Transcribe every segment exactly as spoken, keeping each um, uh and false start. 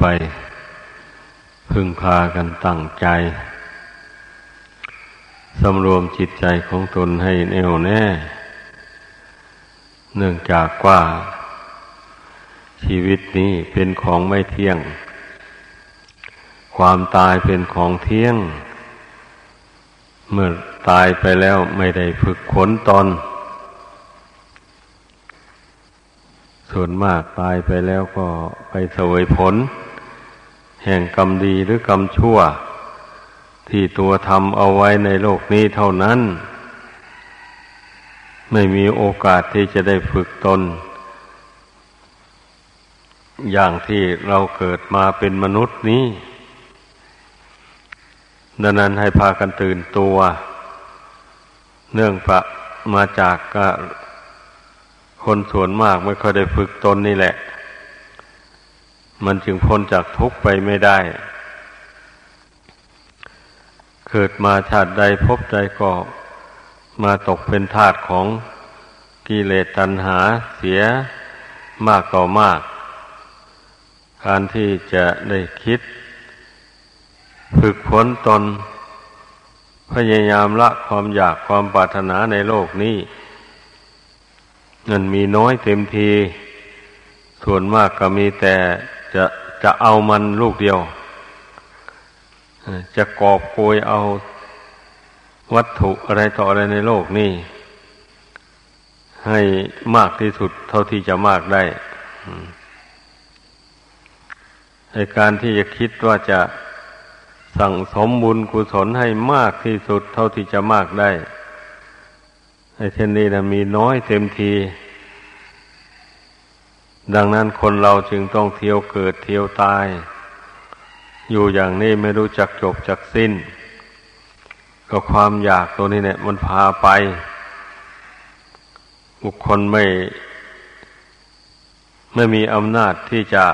ไปพึงพากันตั้งใจสำรวมจิตใจของตนให้แน่วแน่เนื่องจากว่าชีวิตนี้เป็นของไม่เที่ยงความตายเป็นของเที่ยงเมื่อตายไปแล้วไม่ได้ฝึกขนตนส่วนมากตายไปแล้วก็ไปเสวยผลแห่งกรรมดีหรือกรรมชั่วที่ตัวทำเอาไว้ในโลกนี้เท่านั้นไม่มีโอกาสที่จะได้ฝึกตนอย่างที่เราเกิดมาเป็นมนุษย์นี้ดังนั้นให้พากันตื่นตัวเนื่องประมาจากก็คนส่วนมากไม่ค่อยได้ฝึกตนนี่แหละมันจึงพ้นจากทุกข์ไปไม่ได้เกิดมาชาติใดพบใดก็มาตกเป็นทาสของกิเลสตัณหาเสียมากต่อมากการที่จะได้คิดฝึกฝนตนพยายามละความอยากความปรารถนาในโลกนี้นั่นมีน้อยเต็มทีส่วนมากก็มีแต่จะจะเอามันลูกเดียวจะกอบโกยเอาวัตถุอะไรต่ออะไรในโลกนี้ให้มากที่สุดเท่าที่จะมากได้ในการที่จะคิดว่าจะสั่งสมบุญกุศลให้มากที่สุดเท่าที่จะมากได้ไอ้เช่นนี้นะมีน้อยเต็มทีดังนั้นคนเราจึงต้องเที่ยวเกิดเที่ยวตายอยู่อย่างนี้ไม่รู้จักจบจักสิ้นก็ความอยากตัวนี้เนี่ยมันพาไปบุคคลไม่ไม่มีอำนาจที่จะ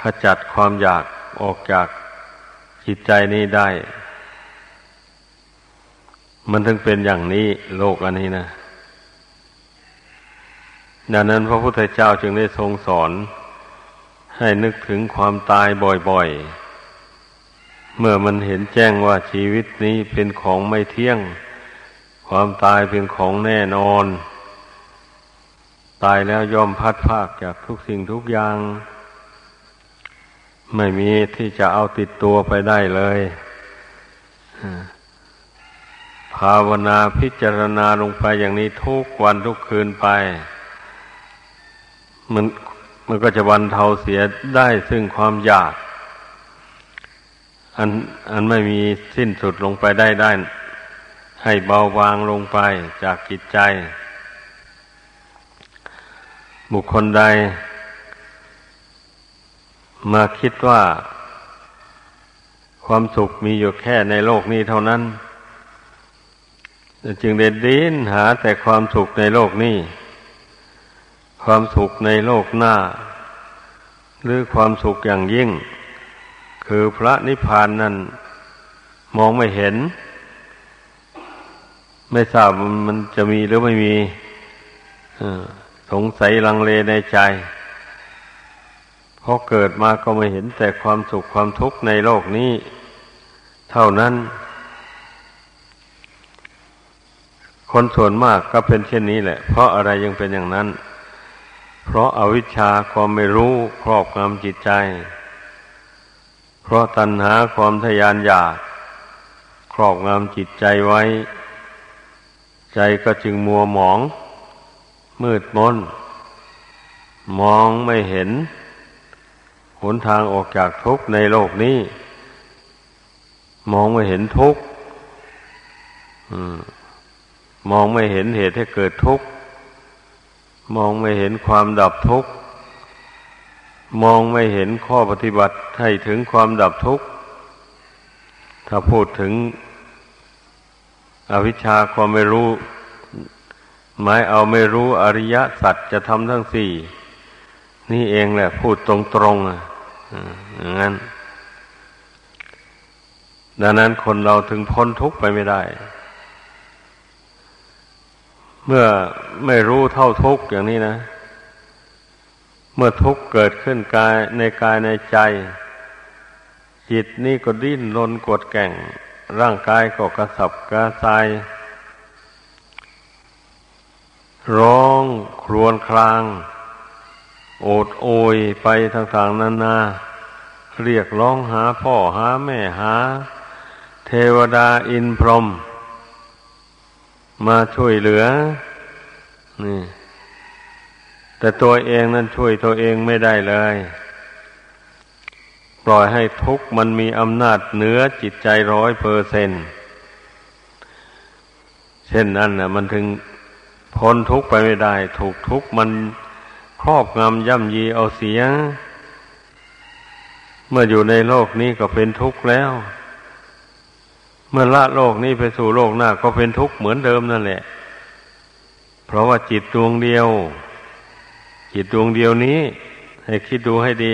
ขจัดความอยากออกจากจิตใจนี้ได้มันถึงเป็นอย่างนี้โลกอันนี้นะดังนั้นพระพุทธเจ้าจึงได้ทรงสอนให้นึกถึงความตายบ่อยๆเมื่อมันเห็นแจ้งว่าชีวิตนี้เป็นของไม่เที่ยงความตายเป็นของแน่นอนตายแล้วย่อมพัดพรากจากทุกสิ่งทุกอย่างไม่มีที่จะเอาติดตัวไปได้เลยภาวนาพิจารณาลงไปอย่างนี้ทุกวันทุกคืนไปมันมันก็จะบรรเทาเสียได้ซึ่งความอยากอันอันไม่มีสิ้นสุดลงไปได้ได้ให้เบาบางลงไปจากจิตใจบุคคลใดมาคิดว่าความสุขมีอยู่แค่ในโลกนี้เท่านั้นจึงได้ดิ้นหาแต่ความสุขในโลกนี้ความสุขในโลกหน้าหรือความสุขอย่างยิ่งคือพระนิพพานนั้นมองไม่เห็นไม่ทราบมันจะมีหรือไม่มีสงสัยลังเลในใจเพราะเกิดมาก็ไม่เห็นแต่ความสุขความทุกข์ในโลกนี้เท่านั้นคนส่วนมากก็เป็นเช่นนี้แหละเพราะอะไรยังเป็นอย่างนั้นเพราะอวิชชาความไม่รู้ครอบงำจิตใจเพราะตัณหาความทะยานอยากครอบงำจิตใจไว้ใจก็จึงมัวหมองมืดมนมองไม่เห็นหนทางออกจากทุกข์ในโลกนี้มองไม่เห็นทุกข์มองไม่เห็นเหตุให้เกิดทุกข์มองไม่เห็นความดับทุกข์มองไม่เห็นข้อปฏิบัติให้ถึงความดับทุกข์ถ้าพูดถึงอวิชชาความไม่รู้หมายเอาไม่รู้อริยสัจจะทำทั้งสี่นี่เองแหละพูดตรงๆอ่ะอย่างนั้นดังนั้นคนเราถึงพ้นทุกข์ไปไม่ได้เมื่อไม่รู้เท่าทุกข์อย่างนี้นะ มื่อทุกข์เกิดขึ้นกายในกายในใจจิตนี่ก็ดิ้นรนกดแก่งร่างกายก็กระสับกระส่ายร้องครวญครางโอดโอยไปต่างๆนานาเรียกร้องหาพ่อหาแม่หาเทวดาอินพรหมมาช่วยเหลือนี่แต่ตัวเองนั้นช่วยตัวเองไม่ได้เลยปล่อยให้ทุกข์มันมีอำนาจเหนือจิตใจ ร้อยเปอร์เซ็นต์ เช่นนั้นน่ะมันถึงพ้นทุกข์ไปไม่ได้ถูกทุกข์มันครอบงำย่ำยีเอาเสียเมื่ออยู่ในโลกนี้ก็เป็นทุกข์แล้วเมื่อละโลกนี้ไปสู่โลกหน้าก็เป็นทุกข์เหมือนเดิมนั่นแหละเพราะว่าจิตดวงเดียวจิตดวงเดียวนี้ให้คิดดูให้ดี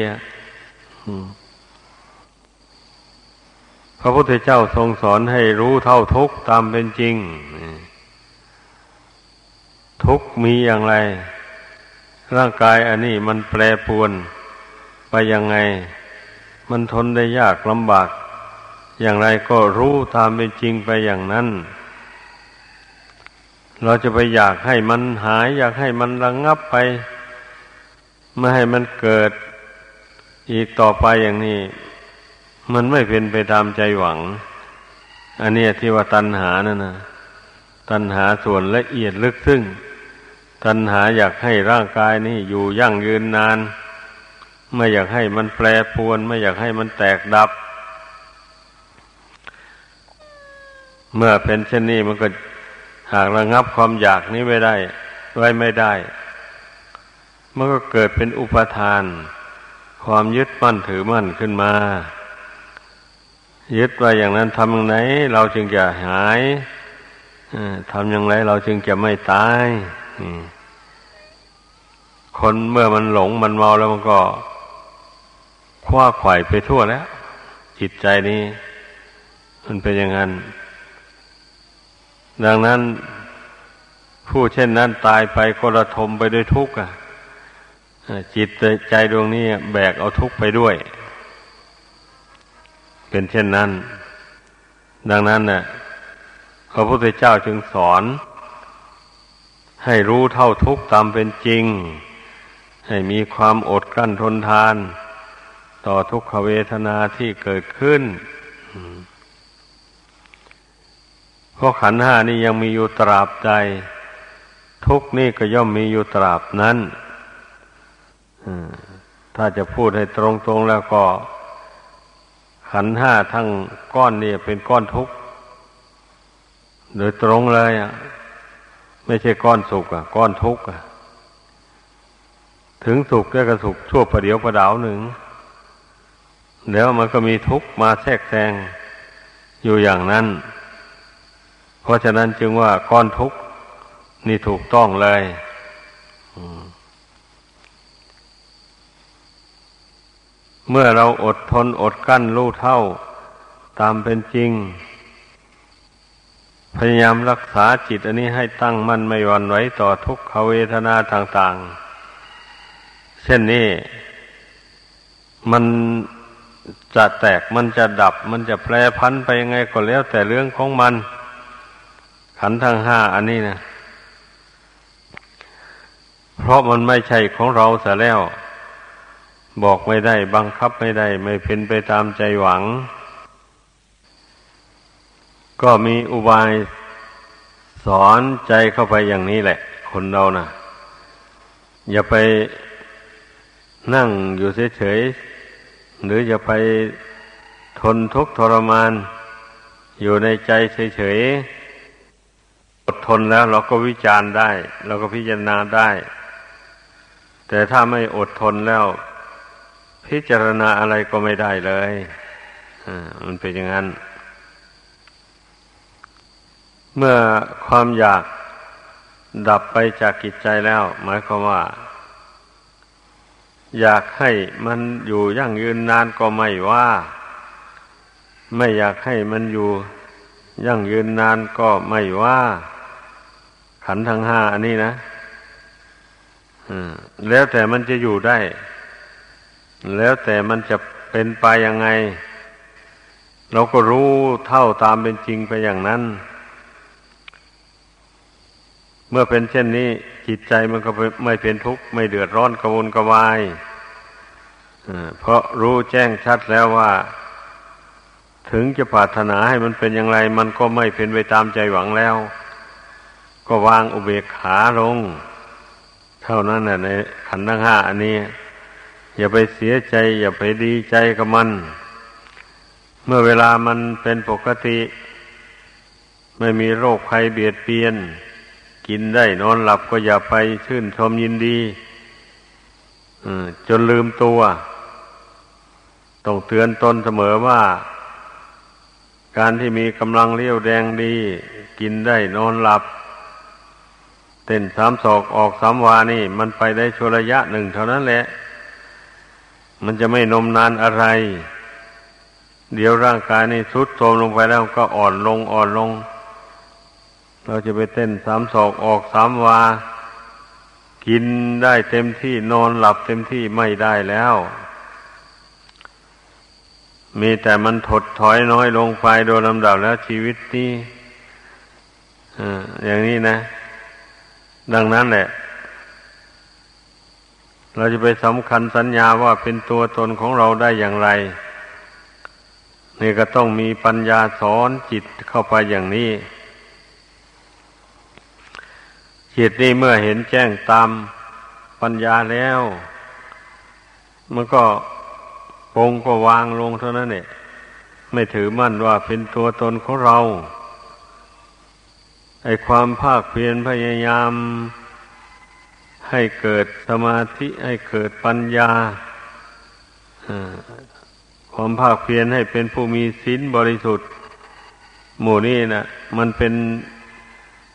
พระพุทธเจ้าทรงสอนให้รู้เท่าทุกข์ตามเป็นจริงทุกข์มีอย่างไรร่างกายอันนี้มันแปรปรวนไปยังไงมันทนได้ยากลำบากอย่างไรก็รู้ตามเป็นจริงไปอย่างนั้นเราจะไปอยากให้มันหายอยากให้มันระงับไปไม่ให้มันเกิดอีกต่อไปอย่างนี้มันไม่เป็นไปตามใจหวังอันนี้ที่ว่าตัณหานั่นนะตัณหาส่วนละเอียดลึกซึ้งตัณหาอยากให้ร่างกายนี่อยู่ยั่งยืนนานไม่อยากให้มันแปรปรวนไม่อยากให้มันแตกดับเมื่อเป็นเช่นนี้มันก็หากระงับความอยากนี้ไว้ได้ไว้ไม่ได้มันก็เกิดเป็นอุปทานความยึดมั่นถือมั่นขึ้นมายึดไว้อย่างนั้นทำอย่างไรเราจึงจะหายทำอย่างไรเราจึงจะไม่ตายคนเมื่อมันหลงมันเมาแล้วมันก็คว้าไขว่ไปทั่วแล้วจิตใจนี้มันเป็นอย่างนั้นดังนั้นผู้เช่นนั้นตายไปก็ระทมไปด้วยทุกข์อ่ะจิตใจดวงนี้แบกเอาทุกข์ไปด้วยเป็นเช่นนั้นดังนั้นน่ะพระพุทธเจ้าจึงสอนให้รู้เท่าทุกข์ตามเป็นจริงให้มีความอดกลั้นทนทานต่อทุกขเวทนาที่เกิดขึ้นเพราะขันธ์ห้านี่ยังมีอยู่ตราบใดทุกข์นี่ก็ย่อมมีอยู่ตราบนั้นถ้าจะพูดให้ตรงๆแล้วก็ขันธ์ห้าทั้งก้อนนี่เป็นก้อนทุกข์โดยตรงเลยอ่ะไม่ใช่ก้อนสุขอ่ะก้อนทุกข์อ่ะถึงสุขแล้วก็สุขชั่วประเดี๋ยวประดาวหนึ่งแล้วมันก็มีทุกข์มาแทรกแซงอยู่อย่างนั้นเพราะฉะนั้นจึงว่าก้อนทุกข์นี่ถูกต้องเลยเมื่อเราอดทนอดกั้นรู้เท่าตามเป็นจริงพยายามรักษาจิตอันนี้ให้ตั้งมั่นไม่หวั่นไหวต่อทุกขเวทนาต่างๆเช่นนี้มันจะแตกมันจะดับมันจะแปรผันไปยังไงก็แล้วแต่เรื่องของมันขันธ์ทั้งห้าอันนี้นะเพราะมันไม่ใช่ของเราเสียแล้วบอกไม่ได้บังคับไม่ได้ไม่เป็นไปตามใจหวังก็มีอุบายสอนใจเข้าไปอย่างนี้แหละคนเราน่ะอย่าไปนั่งอยู่เฉยๆหรืออย่าไปทนทุกข์ทรมานอยู่ในใจเฉยๆอดทนแล้วเราก็วิจารณ์ได้เราก็พิจารณาได้แต่ถ้าไม่อดทนแล้วพิจารณาอะไรก็ไม่ได้เลยมันเป็นอย่างนั้นเมื่อความอยากดับไปจากจิตใจแล้วหมายความว่าอยากให้มันอยู่ยั่งยืนนานก็ไม่ว่าไม่อยากให้มันอยู่ยั่งยืนนานก็ไม่ว่าขันธ์ทั้งห้าอันนี้นะ แล้วแต่มันจะอยู่ได้แล้วแต่มันจะเป็นไปยังไงเราก็รู้เท่าตามเป็นจริงไปอย่างนั้นเมื่อเป็นเช่นนี้จิตใจมันก็ไม่เป็นทุกข์ไม่เดือดร้อนกระวนกระวายเพราะรู้แจ้งชัดแล้วว่าถึงจะปรารถนาให้มันเป็นอย่างไรมันก็ไม่เป็นไปตามใจหวังแล้วก็วางอุเบกขาลงเท่านั้นแหละในขันธ์ทั้งห้าอันนี้อย่าไปเสียใจอย่าไปดีใจกับมันเมื่อเวลามันเป็นปกติไม่มีโรคภัยเบียดเบียนกินได้นอนหลับก็อย่าไปชื่นชมยินดีจนลืมตัวต้องเตือนตนเสมอว่าการที่มีกำลังเรี่ยวแรงดีกินได้นอนหลับเต้นสามศอกออกสามวานี่มันไปได้ชั่วระยะหนึ่งเท่านั้นแหละมันจะไม่นมนานอะไรเดี๋ยวร่างกายนี่ทรุดโทรมลงไปแล้วก็อ่อนลงอ่อนลงเราจะไปเต้นสามศอกออกสามวากินได้เต็มที่นอนหลับเต็มที่ไม่ได้แล้วมีแต่มันถดถอยน้อยลงไปโดยลำดับแล้วชีวิตนี้อย่างนี้นะดังนั้นแหละเราจะไปสำคัญสัญญาว่าเป็นตัวตนของเราได้อย่างไรนี่ก็ต้องมีปัญญาสอนจิตเข้าไปอย่างนี้จิตนี่เมื่อเห็นแจ้งตามปัญญาแล้วมันก็ปรงก็วางลงเท่านั้นเนี่ยไม่ถือมั่นว่าเป็นตัวตนของเราไอ้ความภาคเพียรพยายามให้เกิดสมาธิให้เกิดปัญญาความภาคเพียรให้เป็นผู้มีศีลบริสุทธิ์หมู่นี้นะมันเป็น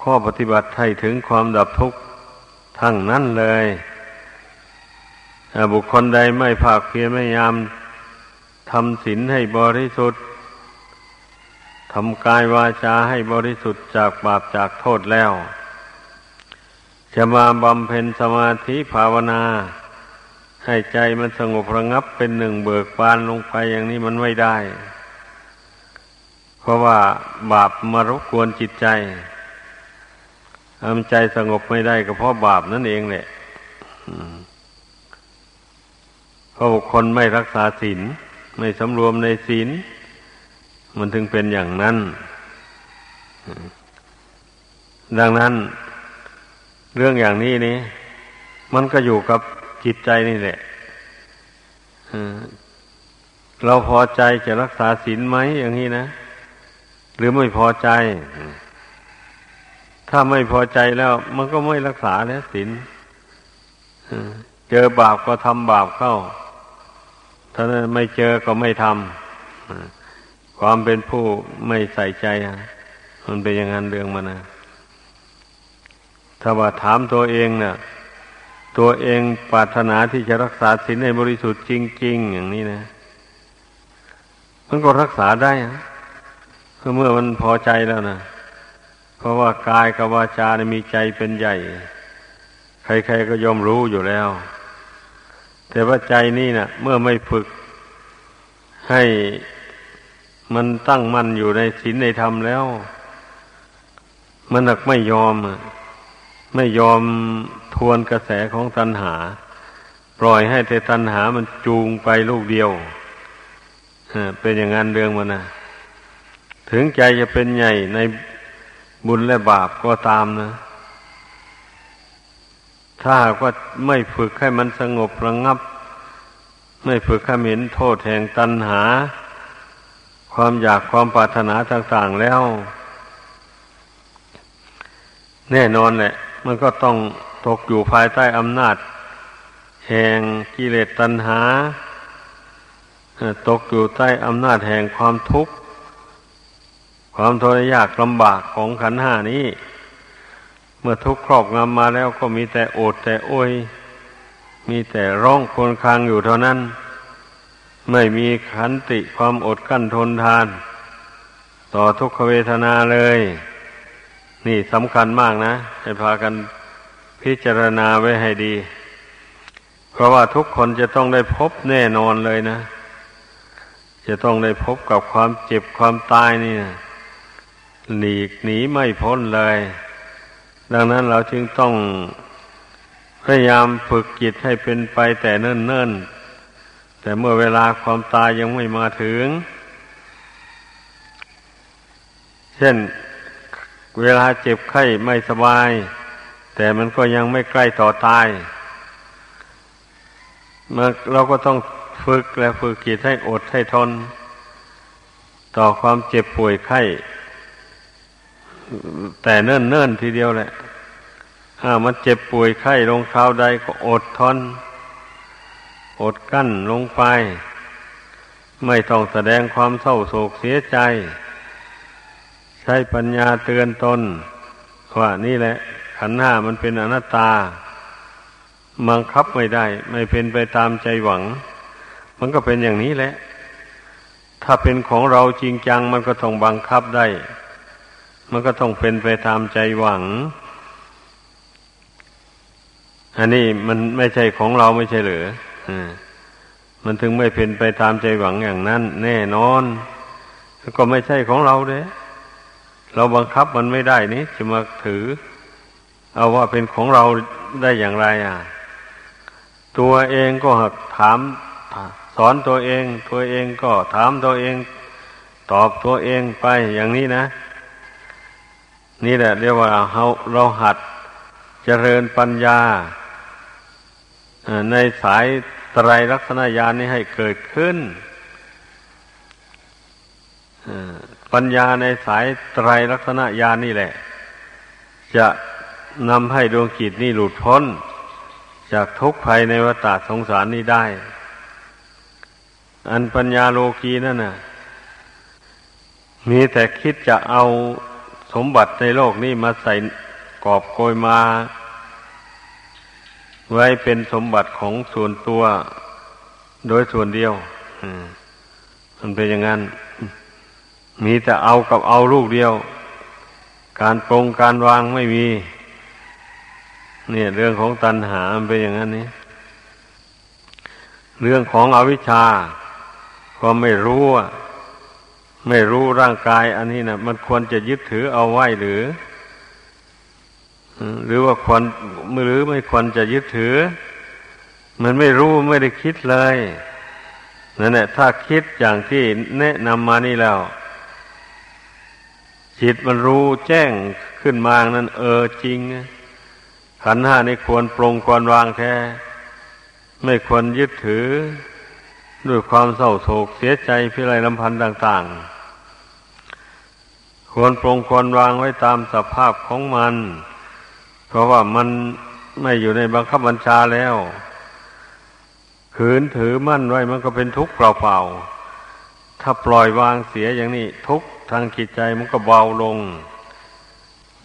ข้อปฏิบัติให้ถึงความดับทุกข์ทั้งนั้นเลยบุคคลใดไม่ภาคเพียรพยายามทำศีลให้บริสุทธิ์ทำกายวาจาให้บริสุทธิ์จากบาปจากโทษแล้วจะมาบำเพ็ญสมาธิภาวนาให้ใจมันสงบระงับเป็นหนึ่งเบิกบานลงไปอย่างนี้มันไม่ได้เพราะว่าบาปมารบกวนจิตใจทำใจสงบไม่ได้ก็เพราะบาปนั่นเองแหละเพราะบุคคลไม่รักษาศีลไม่สำรวมในศีลมันถึงเป็นอย่างนั้นดังนั้นเรื่องอย่างนี้นี่มันก็อยู่กับจิตใจนี่แหละเราพอใจจะรักษาศีลไหมอย่างนี้นะหรือไม่พอใจถ้าไม่พอใจแล้วมันก็ไม่รักษาแล้วศีลเจอบาปก็ทำบาปเข้าถ้าไม่เจอก็ไม่ทำความเป็นผู้ไม่ใส่ใจมันเป็นอย่างนั้นเรื่องมันนะถ้าว่าถามตัวเองเนี่ยตัวเองปรารถนาที่จะรักษาศีลให้บริสุทธิ์จริงๆอย่างนี้นะมันก็รักษาได้นะเพราะเมื่อมันพอใจแล้วนะเพราะว่ากายกับวาจามีใจเป็นใหญ่ใครๆก็ยอมรู้อยู่แล้วแต่ว่าใจนี่นะเมื่อไม่ฝึกให้มันตั้งมั่นอยู่ในศีลในธรรมแล้วมันหนักไม่ยอมไม่ยอมทวนกระแสของตัณหาปล่อยให้แต่ตัณหามันจูงไปลูกเดียวเป็นอย่างนั้นเรื่องมันนะถึงใจจะเป็นใหญ่ในบุญและบาปก็ตามนะถ้าหากว่าไม่ฝึกให้มันสงบระงับไม่ฝึกให้เห็นโทษแห่งตัณหาความอยากความปรารถนาต่างๆแล้วแน่นอนแหละมันก็ต้องตกอยู่ภายใต้อำนาจแห่งกิเลสตัณหาตกอยู่ใต้อำนาจแห่งความทุกข์ความทรยากลำบากของขันธ์ห้านี้เมื่อทุกข์ครอบงำมาแล้วก็มีแต่โอดแต่โอยมีแต่ร้องครวญครางอยู่เท่านั้นไม่มีขันติความอดกั้นทนทานต่อทุกขเวทนาเลยนี่สำคัญมากนะให้พากันพิจารณาไว้ให้ดี ราะว่าทุกคนจะต้องได้พบแน่นอนเลยนะจะต้องได้พบกับความเจ็บความตายนี่นะหลีกหนีไม่พ้นเลยดังนั้นเราจึงต้องพยายามฝึกจิตให้เป็นไปแต่เนิ่นๆแต่เมื่อเวลาความตายยังไม่มาถึงเช่นเวลาเจ็บไข้ไม่สบายแต่มันก็ยังไม่ใกล้ต่อตายเราก็ต้องฝึกและฝึกจิตให้อดให้ทนต่อความเจ็บป่วยไข้แต่เนิ่นๆทีเดียวแหละถ้ามันเจ็บป่วยไข้ลงคราวใดก็อดทนอดกั้นลงไปไม่ต้องแสดงความเศร้าโศกเสียใจใช้ปัญญาเตือนตนว่านี่แหละขันธ์ห้ามันเป็นอนัตตาบังคับไม่ได้ไม่เป็นไปตามใจหวังมันก็เป็นอย่างนี้แหละถ้าเป็นของเราจริงจังมันก็ต้องบังคับได้มันก็ต้องเป็นไปตามใจหวังอันนี้มันไม่ใช่ของเราไม่ใช่เหรอมันถึงไม่เป็นไปตามใจหวังอย่างนั้นแน่นอนก็ไม่ใช่ของเราเด้เราบังคับมันไม่ได้นี่จะมาถือเอาว่าเป็นของเราได้อย่างไรอ่ะตัวเองก็หักถามสอนตัวเองตัวเองก็ถามตัวเองตอบตัวเองไปอย่างนี้นะนี่แหละเรียกว่าเราเราหัดเจริญปัญญาในสายไตรลักษณญาณนี้ให้เกิดขึ้นปัญญาในสายไตรลักษณญาณนี่แหละจะนำให้ดวงจิตนี่หลุดพ้นจากทุกข์ภัยในวัฏสงสารนี้ได้อันปัญญาโลกีนั่นน่ะมีแต่คิดจะเอาสมบัติในโลกนี้มาใส่กอบโกยมาไว้เป็นสมบัติของส่วนตัวโดยส่วนเดียวมันเป็นอย่างนั้นมีแต่เอากับเอาลูกเดียวการปรงการวางไม่มีเนี่ยเรื่องของตัณหามันเป็นอย่างนั้นนี่เรื่องของอวิชชาก็ไม่รู้ไม่รู้ร่างกายอันนี้นะมันควรจะยึดถือเอาไว้หรือหรือว่าควรหรือไม่ควรจะยึดถือมันไม่รู้ไม่ได้คิดเลยนั่นแหละถ้าคิดอย่างที่แนะนำมานี่แล้วจิตมันรู้แจ้งขึ้นมานั้นเออจริงขันธ์ห้านี่ควรปรงควรวางแท้ไม่ควรยึดถือด้วยความเศร้าโศกเสียใจพิไรลำพันธ์ต่างๆควรปรงควรวางไว้ตามสภาพของมันเพราะว่ามันไม่อยู่ในบังคับบัญชาแล้วขืนถือมั่นไว้มันก็เป็นทุกข์เปล่าๆถ้าปล่อยวางเสียอย่างนี้ทุกข์ทางจิตใจมันก็เบาลง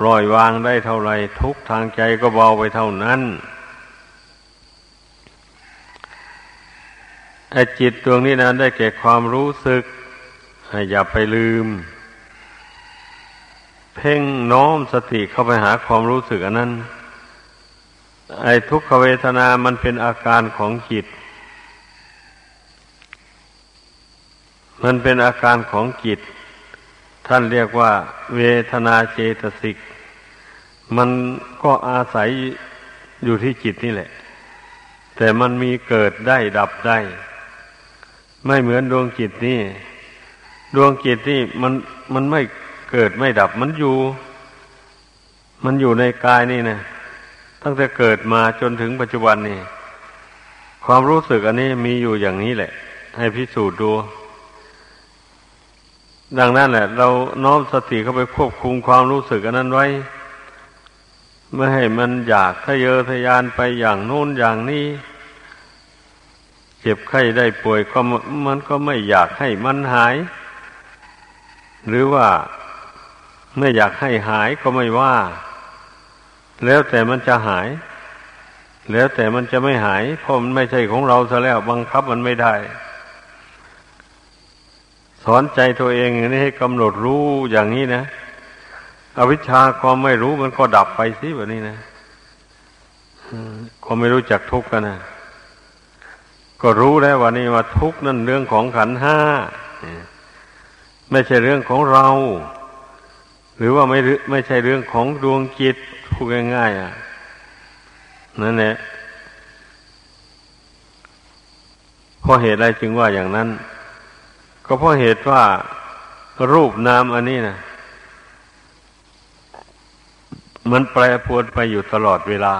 ปล่อยวางได้เท่าไรทุกข์ทางใจก็เบาไปเท่านั้นไอ้จิตดวงนี้นั้นได้แก่ความรู้สึกให้อย่าไปลืมเพ่งน้อมสติเข้าไปหาความรู้สึกอันนั้นไอ้ทุกขเวทนามันเป็นอาการของจิตมันเป็นอาการของจิตท่านเรียกว่าเวทนาเจตสิกมันก็อาศัยอยู่ที่จิตนี่แหละแต่มันมีเกิดได้ดับได้ไม่เหมือนดวงจิตนี่ดวงจิตนี่มันมันไม่เกิดไม่ดับมันอยู่มันอยู่ในกายนี่นะตั้งแต่เกิดมาจนถึงปัจจุบันนี่ความรู้สึกอันนี้มีอยู่อย่างนี้แหละให้พิสูจน์ดูดังนั้นแหละเราน้อมสติเข้าไปควบคุมความรู้สึกอันนั้นไว้ไม่ให้มันอยากทะเยอทะยานไปอย่างโน้นอย่างนี้เจ็บไข้ได้ป่วยก็มันก็ไม่อยากให้มันหายหรือว่าไม่อยากให้หายก็ไม่ว่าแล้วแต่มันจะหายแล้วแต่มันจะไม่หายเพราะมันไม่ใช่ของเราซะแล้วบังคับมันไม่ได้สอนใจตัวเองอย่างนี้ให้กำหนดรู้อย่างนี้นะอวิชชาความไม่รู้มันก็ดับไปสิแบบนี้นะความไม่รู้จักทุกข์กันนะ ก็รู้แล้วว่านี่ว่าทุกข์นั่นเรื่องของขันธ์ห้าไม่ใช่เรื่องของเราหรือว่าไม่ไม่ใช่เรื่องของดวงจิตพูดง่ายๆอ่ะนั่นแหละเพราะเหตุอะไรจึงว่าอย่างนั้นก็เพราะเหตุว่ารูปนามอันนี้นะมันแปรปรวนไปอยู่ตลอดเวลา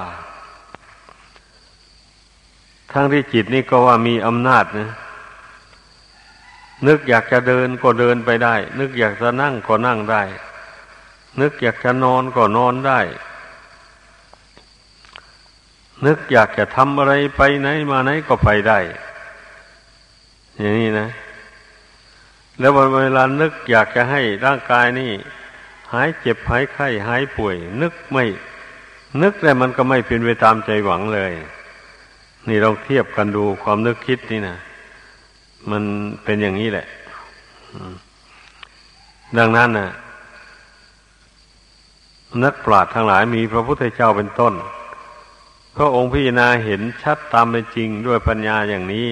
ทั้งที่จิตนี่ก็ว่ามีอำนาจนะนึกอยากจะเดินก็เดินไปได้นึกอยากจะนั่งก็นั่งได้นึกอยากจะนอนก็นอนได้นึกอยากจะทำอะไรไปไหนมาไหนก็ไปได้อย่างนี้นะแล้วเวลานึกอยากจะให้ร่างกายนี่หายเจ็บหายไข้หายป่วยนึกไม่นึกแต่มันก็ไม่เป็นไปตามใจหวังเลยนี่เราเทียบกันดูความนึกคิดนี่นะมันเป็นอย่างนี้แหละดังนั้นนะนักปราชญ์ทั้งหลายมีพระพุทธเจ้าเป็นต้นพระองค์พิจารณาเห็นชัดตามเป็นจริงด้วยปัญญาอย่างนี้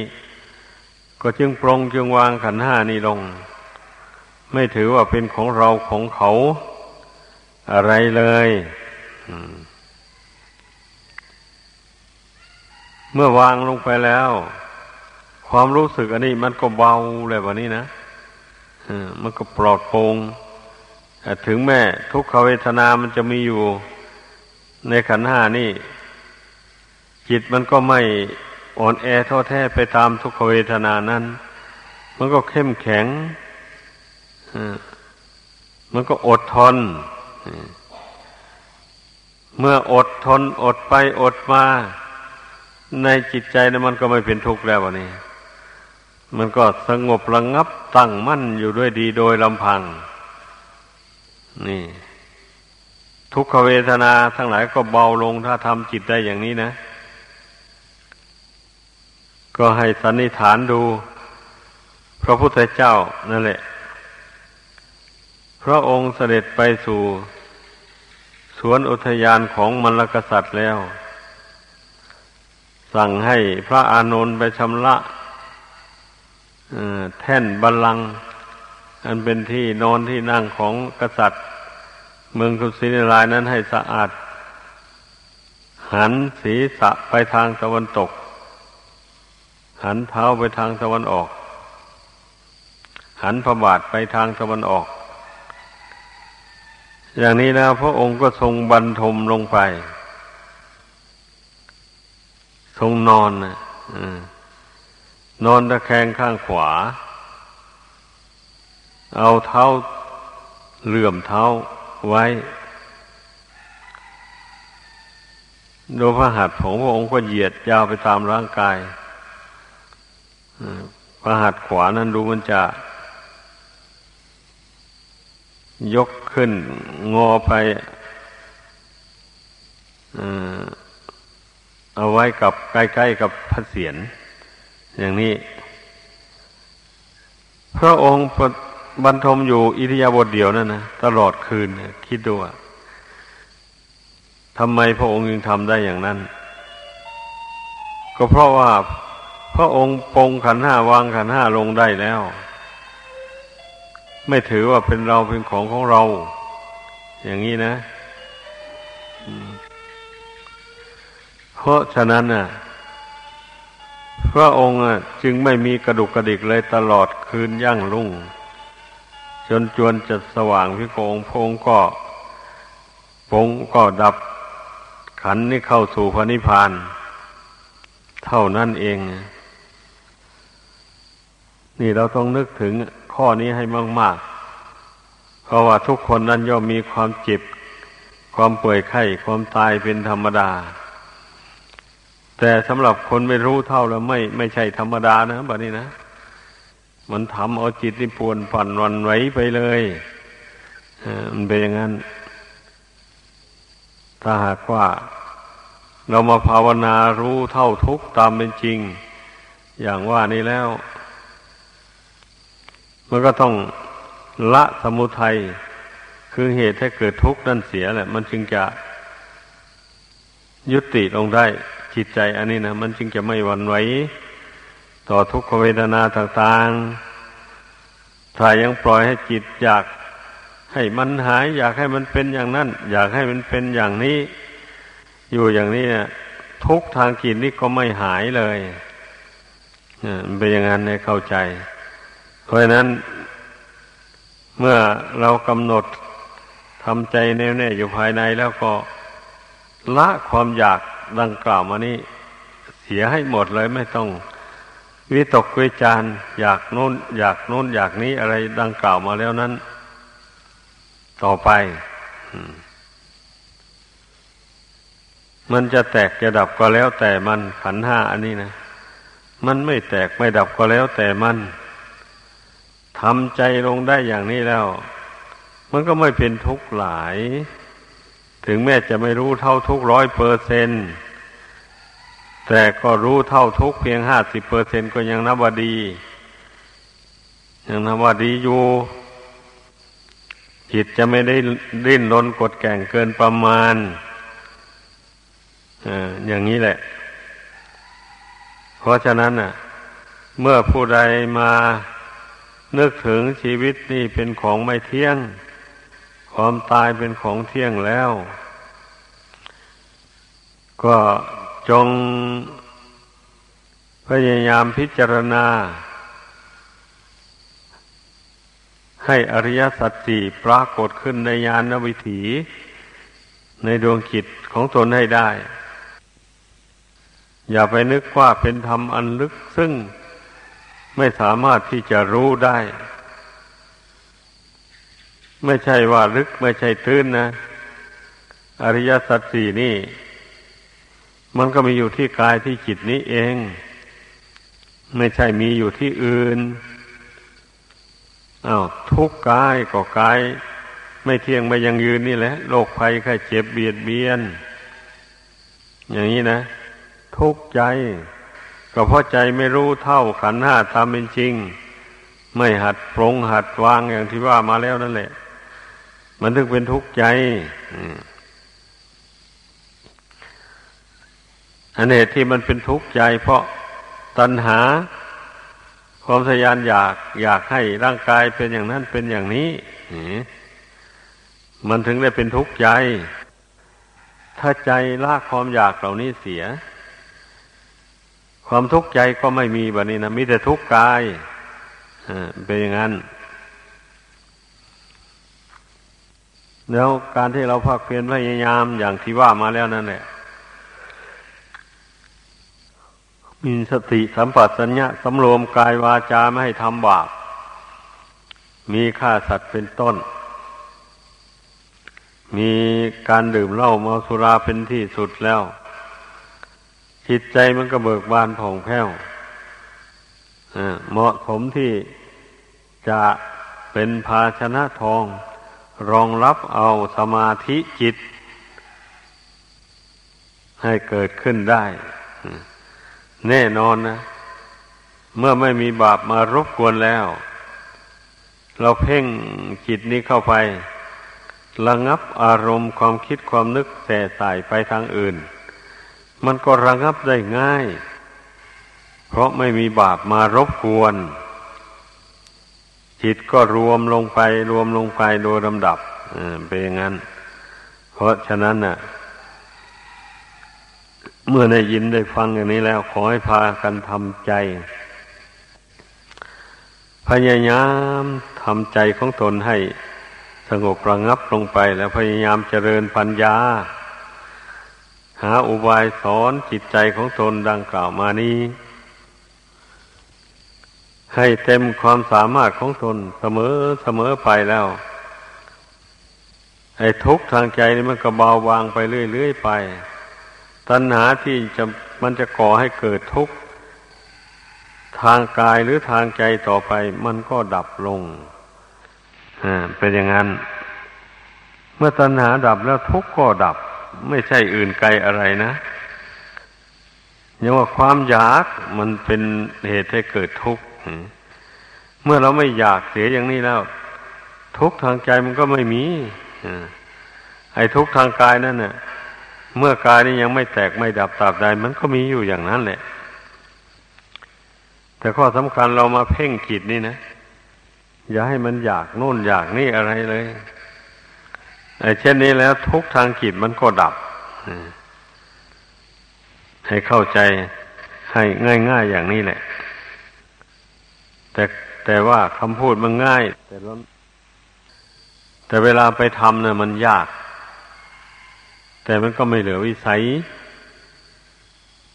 ก็จึงปรงจึงวางขันธ์ห้านี้ลงไม่ถือว่าเป็นของเราของเขาอะไรเลยเมื่อวางลงไปแล้วความรู้สึกอันนี้มันก็เบาเลยแบบนี้นะมันก็ปลอดโปร่งถึงแม้ทุกขเวทนามันจะมีอยู่ในขันธ์ห้านี่จิตมันก็ไม่อ่อนแอท้อแท้ไปตามทุกขเวทนานั้นมันก็เข้มแข็งมันก็อดทนเมื่ออดทนอดไปอดมาในจิตใจนะมันก็ไม่เป็นทุกข์แล้ววะนี่มันก็สงบระงับตั้งมั่นอยู่ด้วยดีโดยลำพังนี่ทุกขเวทนาทั้งหลายก็เบาลงถ้าทำจิตได้อย่างนี้นะก็ให้สันนิษฐานดูพระพุทธเจ้านั่นแหละพระองค์เสด็จไปสู่สวนอุทยานของมลกษัตริย์แล้วสั่งให้พระอานนท์ไปชำระแท่นบัลลังก์อันเป็นที่นอนที่นั่งของกษัตริย์เมืองกุสินารานั้นให้สะอาดหันศีรษะไปทางตะวันตกหันเท้าไปทางตะวันออกหันพระบาทไปทางตะวันออกอย่างนี้นะพระองค์ก็ทรงบรรทมลงไปทรงนอนนะนอนตะแคงข้างขวาเอาเท้าเหลื่อมเท้าไว้โดยพระหัตถ์ของพระองค์ก็เหยียดยาวไปตามร่างกายพระหัตถ์ขวานั้นดูมันจะยกขึ้นงอไปเอาไว้กับใกล้ๆกับพระเศียรอย่างนี้พระองค์บรรทมอยู่อิริยาบถเดียวนั่นนะตลอดคืนคิดดูว่าทำไมพระองค์จึงทำได้อย่างนั้นก็เพราะว่าพระองค์ปรงขันธ์ห้าวางขันธ์ห้าลงได้แล้วไม่ถือว่าเป็นเราเป็นของของเราอย่างนี้นะเพราะฉะนั้นน่ะพระองค์จึงไม่มีกระดุกกระดิกเลยตลอดคืนย่างรุ่งจนจวนจะสว่างพิโกงพงก็พงก็ดับขันธ์นี้เข้าสู่พระนิพพานเท่านั้นเองนี่เราต้องนึกถึงข้อนี้ให้มากๆเพราะว่าทุกคนนั้นย่อมมีความเจ็บความป่วยไข้ความตายเป็นธรรมดาแต่สำหรับคนไม่รู้เท่าแล้วไม่ไม่ใช่ธรรมดานะบัดนี้นะมันทำเอาจิตที่ป่วนผันวันไหวไปเลยมันเป็นอย่างนั้นถ้าหากว่าเรามาภาวนารู้เท่าทุกข์ตามเป็นจริงอย่างว่านี้แล้วมันก็ต้องละสมุทัยคือเหตุให้เกิดทุกข์นั่นเสียแหละมันจึงจะยุติลงได้จิตใจอันนี้นะมันจึงจะไม่หวั่นไหว ต่อทุกขเวทนาต่างๆถ้ายังปล่อยให้จิตอยากให้มันหายอยากให้มันเป็นอย่างนั้นอยากให้มันเป็นอย่างนี้อยู่อย่างนี้เนี่ยทุกทางกินนี่ก็ไม่หายเลยมันเป็นอย่างนั้นให้เข้าใจเพราะฉะนั้นเมื่อเรากำหนดทำใจแน่วแน่อยู่ภายในแล้วก็ละความอยากดังกล่าวมานี้เสียให้หมดเลยไม่ต้องวิตกวิจารณ์อยากโน้นอยากโน้นอยากนี้อะไรดังกล่าวมาแล้วนั้นต่อไปมันจะแตกจะดับก็แล้วแต่มันขันธ์ห้าอันนี้นะมันไม่แตกไม่ดับก็แล้วแต่มันทำใจลงได้อย่างนี้แล้วมันก็ไม่เป็นทุกข์หลายถึงแม้จะไม่รู้เท่าทุกร้อยเปอร์เซ็นต์แต่ก็รู้เท่าทุกเพียงห้าสิบเปอร์เซ็นต์ก็ยังนับว่าดียังนับว่าดีอยู่จิตจะไม่ได้ดิ้นรนกดแกงเกินประมาณอ่าอย่างนี้แหละเพราะฉะนั้นน่ะเมื่อผู้ใดมานึกถึงชีวิตนี่เป็นของไม่เที่ยงความตายเป็นของเที่ยงแล้วก็จงพยายามพิจารณาให้อริยสัจสี่ปรากฏขึ้นในญาณวิถีในดวงจิตของตนให้ได้อย่าไปนึกว่าเป็นธรรมอันลึกซึ่งไม่สามารถที่จะรู้ได้ไม่ใช่ว่าลึกไม่ใช่ตื้นนะอริยสัจสี่นี่มันก็มีอยู่ที่กายที่จิตนี้เองไม่ใช่มีอยู่ที่อื่นอ้าวทุกกายก็กายไม่เที่ยงไม่ยั่งยืนนี่แหละโรคภัยไข้เจ็บเบียดเบียนอย่างนี้นะทุกข์ใจก็เพราะใจไม่รู้เท่าขันธ์ห้าตามเป็นจริงไม่หัดปรงหัดวางอย่างที่ว่ามาแล้วนั่นแหละมันถึงเป็นทุกข์ใจอันเหตุที่มันเป็นทุกข์ใจเพราะตัณหาความทะยานอยากอยากให้ร่างกายเป็นอย่างนั้นเป็นอย่างนี้มันถึงได้เป็นทุกข์ใจถ้าใจละความอยากเหล่านี้เสียความทุกข์ใจก็ไม่มีแบบนี้นะมีแต่ทุกข์กายเป็นอย่างนั้นแล้วการที่เราภาคเพียรพยายามอย่างที่ว่ามาแล้วนั่นแหละมีสติสัมปชัญญะสำรวมกายวาจาไม่ให้ทำบาปมีฆ่าสัตว์เป็นต้นมีการดื่มเหล้าเมาสุราเป็นที่สุดแล้วจิตใจมันก็เบิกบานผ่องแผ้วเหมาะสมที่จะเป็นภาชนะทองรองรับเอาสมาธิจิตให้เกิดขึ้นได้แน่นอนนะเมื่อไม่มีบาปมารบกวนแล้วเราเพ่งจิตนี้เข้าไประงับอารมณ์ความคิดความนึกแส่สายไปทางอื่นมันก็ระงับได้ง่ายเพราะไม่มีบาปมารบกวนจิตก็รวมลงไปรวมลงไปโดยลำดับเป็นอย่างนั้นเพราะฉะนั้นน่ะเมื่อได้ยินได้ฟังอย่างนี้แล้วขอให้พากันทำใจพยายามทำใจของตนให้สงบระงับลงไปแล้วพยายามเจริญปัญญาหาอุบายสอนจิตใจของตนดังกล่าวมานี้ให้เต็มความสามารถของตนเสมอเสมอไปแล้วไอ้ทุกข์ทางใจนี่มันก็เบาบางไปเรื่อยๆไปตัณหาที่จะมันจะก่อให้เกิดทุกข์ทางกายหรือทางใจต่อไปมันก็ดับลงอ่าเป็นอย่างนั้นเมื่อตัณหาดับแล้วทุกข์ก็ดับไม่ใช่อื่นไกลอะไรนะยังว่าความอยากมันเป็นเหตุให้เกิดทุกข์เมื่อเราไม่อยากเสียอย่างนี้แล้วทุกข์ทางใจมันก็ไม่มีไอ้ทุกข์ทางกายนั่นน่ะเมื่อกายนี้ยังไม่แตกไม่ดับตราบใดมันก็มีอยู่อย่างนั้นแหละ แต่ข้อสำคัญเรามาเพ่งจิตนี่นะอย่าให้มันอยากโน่นอยากนี่อะไรเลยไอ้เช่นนี้แล้วทุกทางจิตมันก็ดับให้เข้าใจให้ง่ายๆอย่างนี้แหละแต่แต่ว่าคำพูดมันง่ายแต่ว่าแต่เวลาไปทำเนี่ยมันยากแต่มันก็ไม่เหลือวิสัย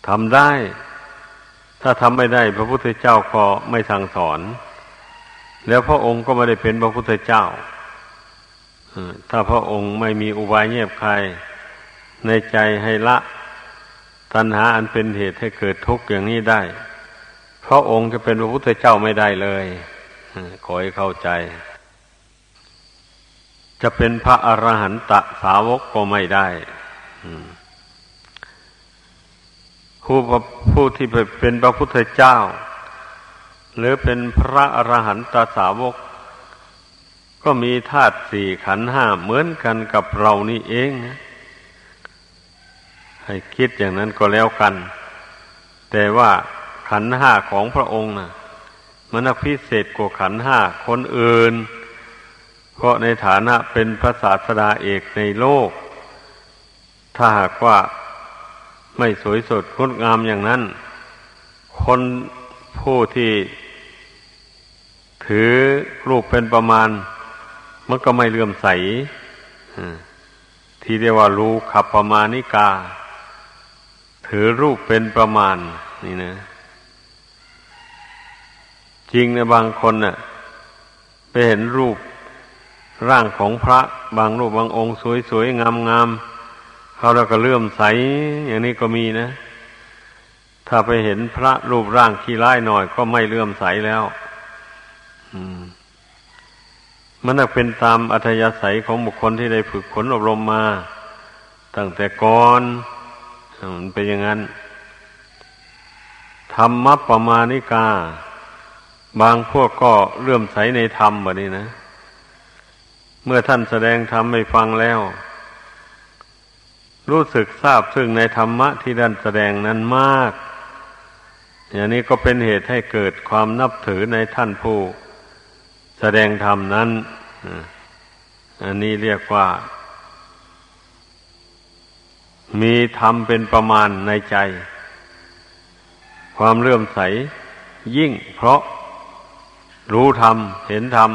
ทำได้ถ้าทำไม่ได้พระพุทธเจ้าก็ไม่สั่งสอนแล้วพระองค์ก็ไม่ได้เป็นพระพุทธเจ้าถ้าพระองค์ไม่มีอุบายแยบคายในใจให้ละตัณหาอันเป็นเหตุให้เกิดทุกข์อย่างนี้ได้พระองค์จะเป็นพระพุทธเจ้าไม่ได้เลยขอให้เข้าใจจะเป็นพระอรหันตสาวกก็ไม่ได้ผู้ผู้ที่เป็นพระพุทธเจ้าหรือเป็นพระอรหันตสาวกก็มีธาตุสี่ขันธ์ห้าเหมือนกันกับเรานี่เองนะให้คิดอย่างนั้นก็แล้วกันแต่ว่าขันธ์ห้าของพระองค์นะมันพิเศษกว่าขันธ์ห้าคนอื่นเพราะในฐานะเป็นพระศาสดาเอกในโลกถ้าหากว่าไม่สวยสดงดงามอย่างนั้นคนผู้ที่ถือรูปเป็นประมาณมันก็ไม่เลื่อมใสที่เรียกว่ารูขัปปมานิกาถือรูปเป็นประมาณนี่นะจริงนะบางคนน่ะไปเห็นรูปร่างของพระบางรูปบางองค์สวยๆงามๆเขาแล้วก็เลื่อมใสอย่างนี้ก็มีนะถ้าไปเห็นพระรูปร่างขี้ร้ายหน่อยก็ไม่เลื่อมใสแล้วมันน่ะเป็นตามอัธยาศัยของบุคคลที่ได้ฝึกฝนอบรมมาตั้งแต่ก่อนมันเป็นอย่างนั้นธรรมปมานิกาบางพวกก็เลื่อมใสในธรรมแบบนี้นะเมื่อท่านแสดงธรรมให้ฟังแล้วรู้สึกซาบซึ้งในธรรมะที่ท่านแสดงนั้นมากอย่างนี้ก็เป็นเหตุให้เกิดความนับถือในท่านผู้แสดงธรรมนั้นอันนี้เรียกว่ามีธรรมเป็นประมาณในใจความเลื่อมใสยิ่งเพราะรู้ธรรมเห็นธรรม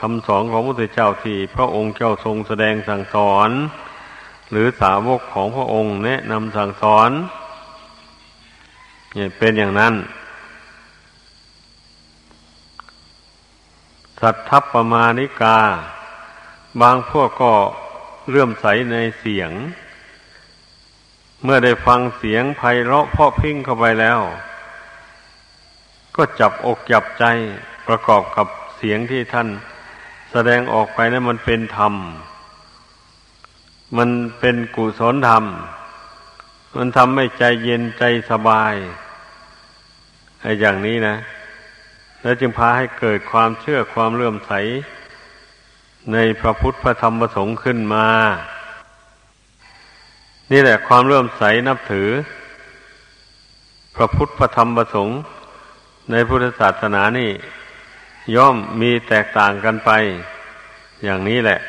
คำสอนของพระพุทธเจ้าที่พระองค์เจ้าทรงแสดงสั่งสอนหรือสาวกของพระองค์แนะนำสั่งสอนเนี่ยเป็นอย่างนั้นสัทธัปปมานิกาบางพวกก็เลื่อมใสในเสียงเมื่อได้ฟังเสียงไพเราะเพราะพิ้งเข้าไปแล้วก็จับอกจับใจประกอบกับเสียงที่ท่านแสดงออกไปนั้นมันเป็นธรรมมันเป็นกุศลธรรมมันทำให้ใจเย็นใจสบายไอ้อย่างนี้นะแล้วจึงพาให้เกิดความเชื่อความเลื่อมใสในพระพุทธพระธรรมพระสงฆ์ขึ้นมานี่แหละความเลื่อมใสนับถือพระพุทธพระธรรมพระสงฆ์ในพุทธศาสนานี่ย่อมมีแตกต่างกันไปอย่างนี้แหละ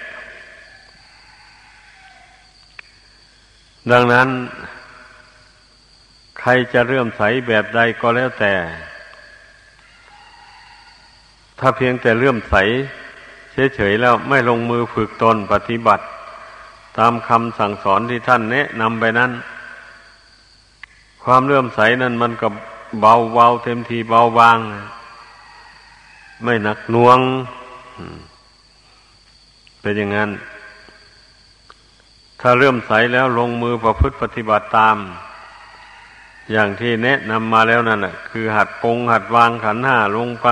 ดังนั้นใครจะเลื่อมใสแบบใดก็แล้วแต่ถ้าเพียงแต่เลื่อมใสเฉยๆแล้วไม่ลงมือฝึกตนปฏิบัติตามคำสั่งสอนที่ท่านแนะนำไปนั้นความเลื่อมใสนั้นมันก็เบาเบาเต็มทีเบาบางไม่หนักหน่วงเป็นอย่างนั้นถ้าเลื่อมใสแล้วลงมือประพฤติปฏิบัติตามอย่างที่แนะนำมาแล้วนั่นแหละคือหัดปรงหัดวางขันธ์ห้าลงไป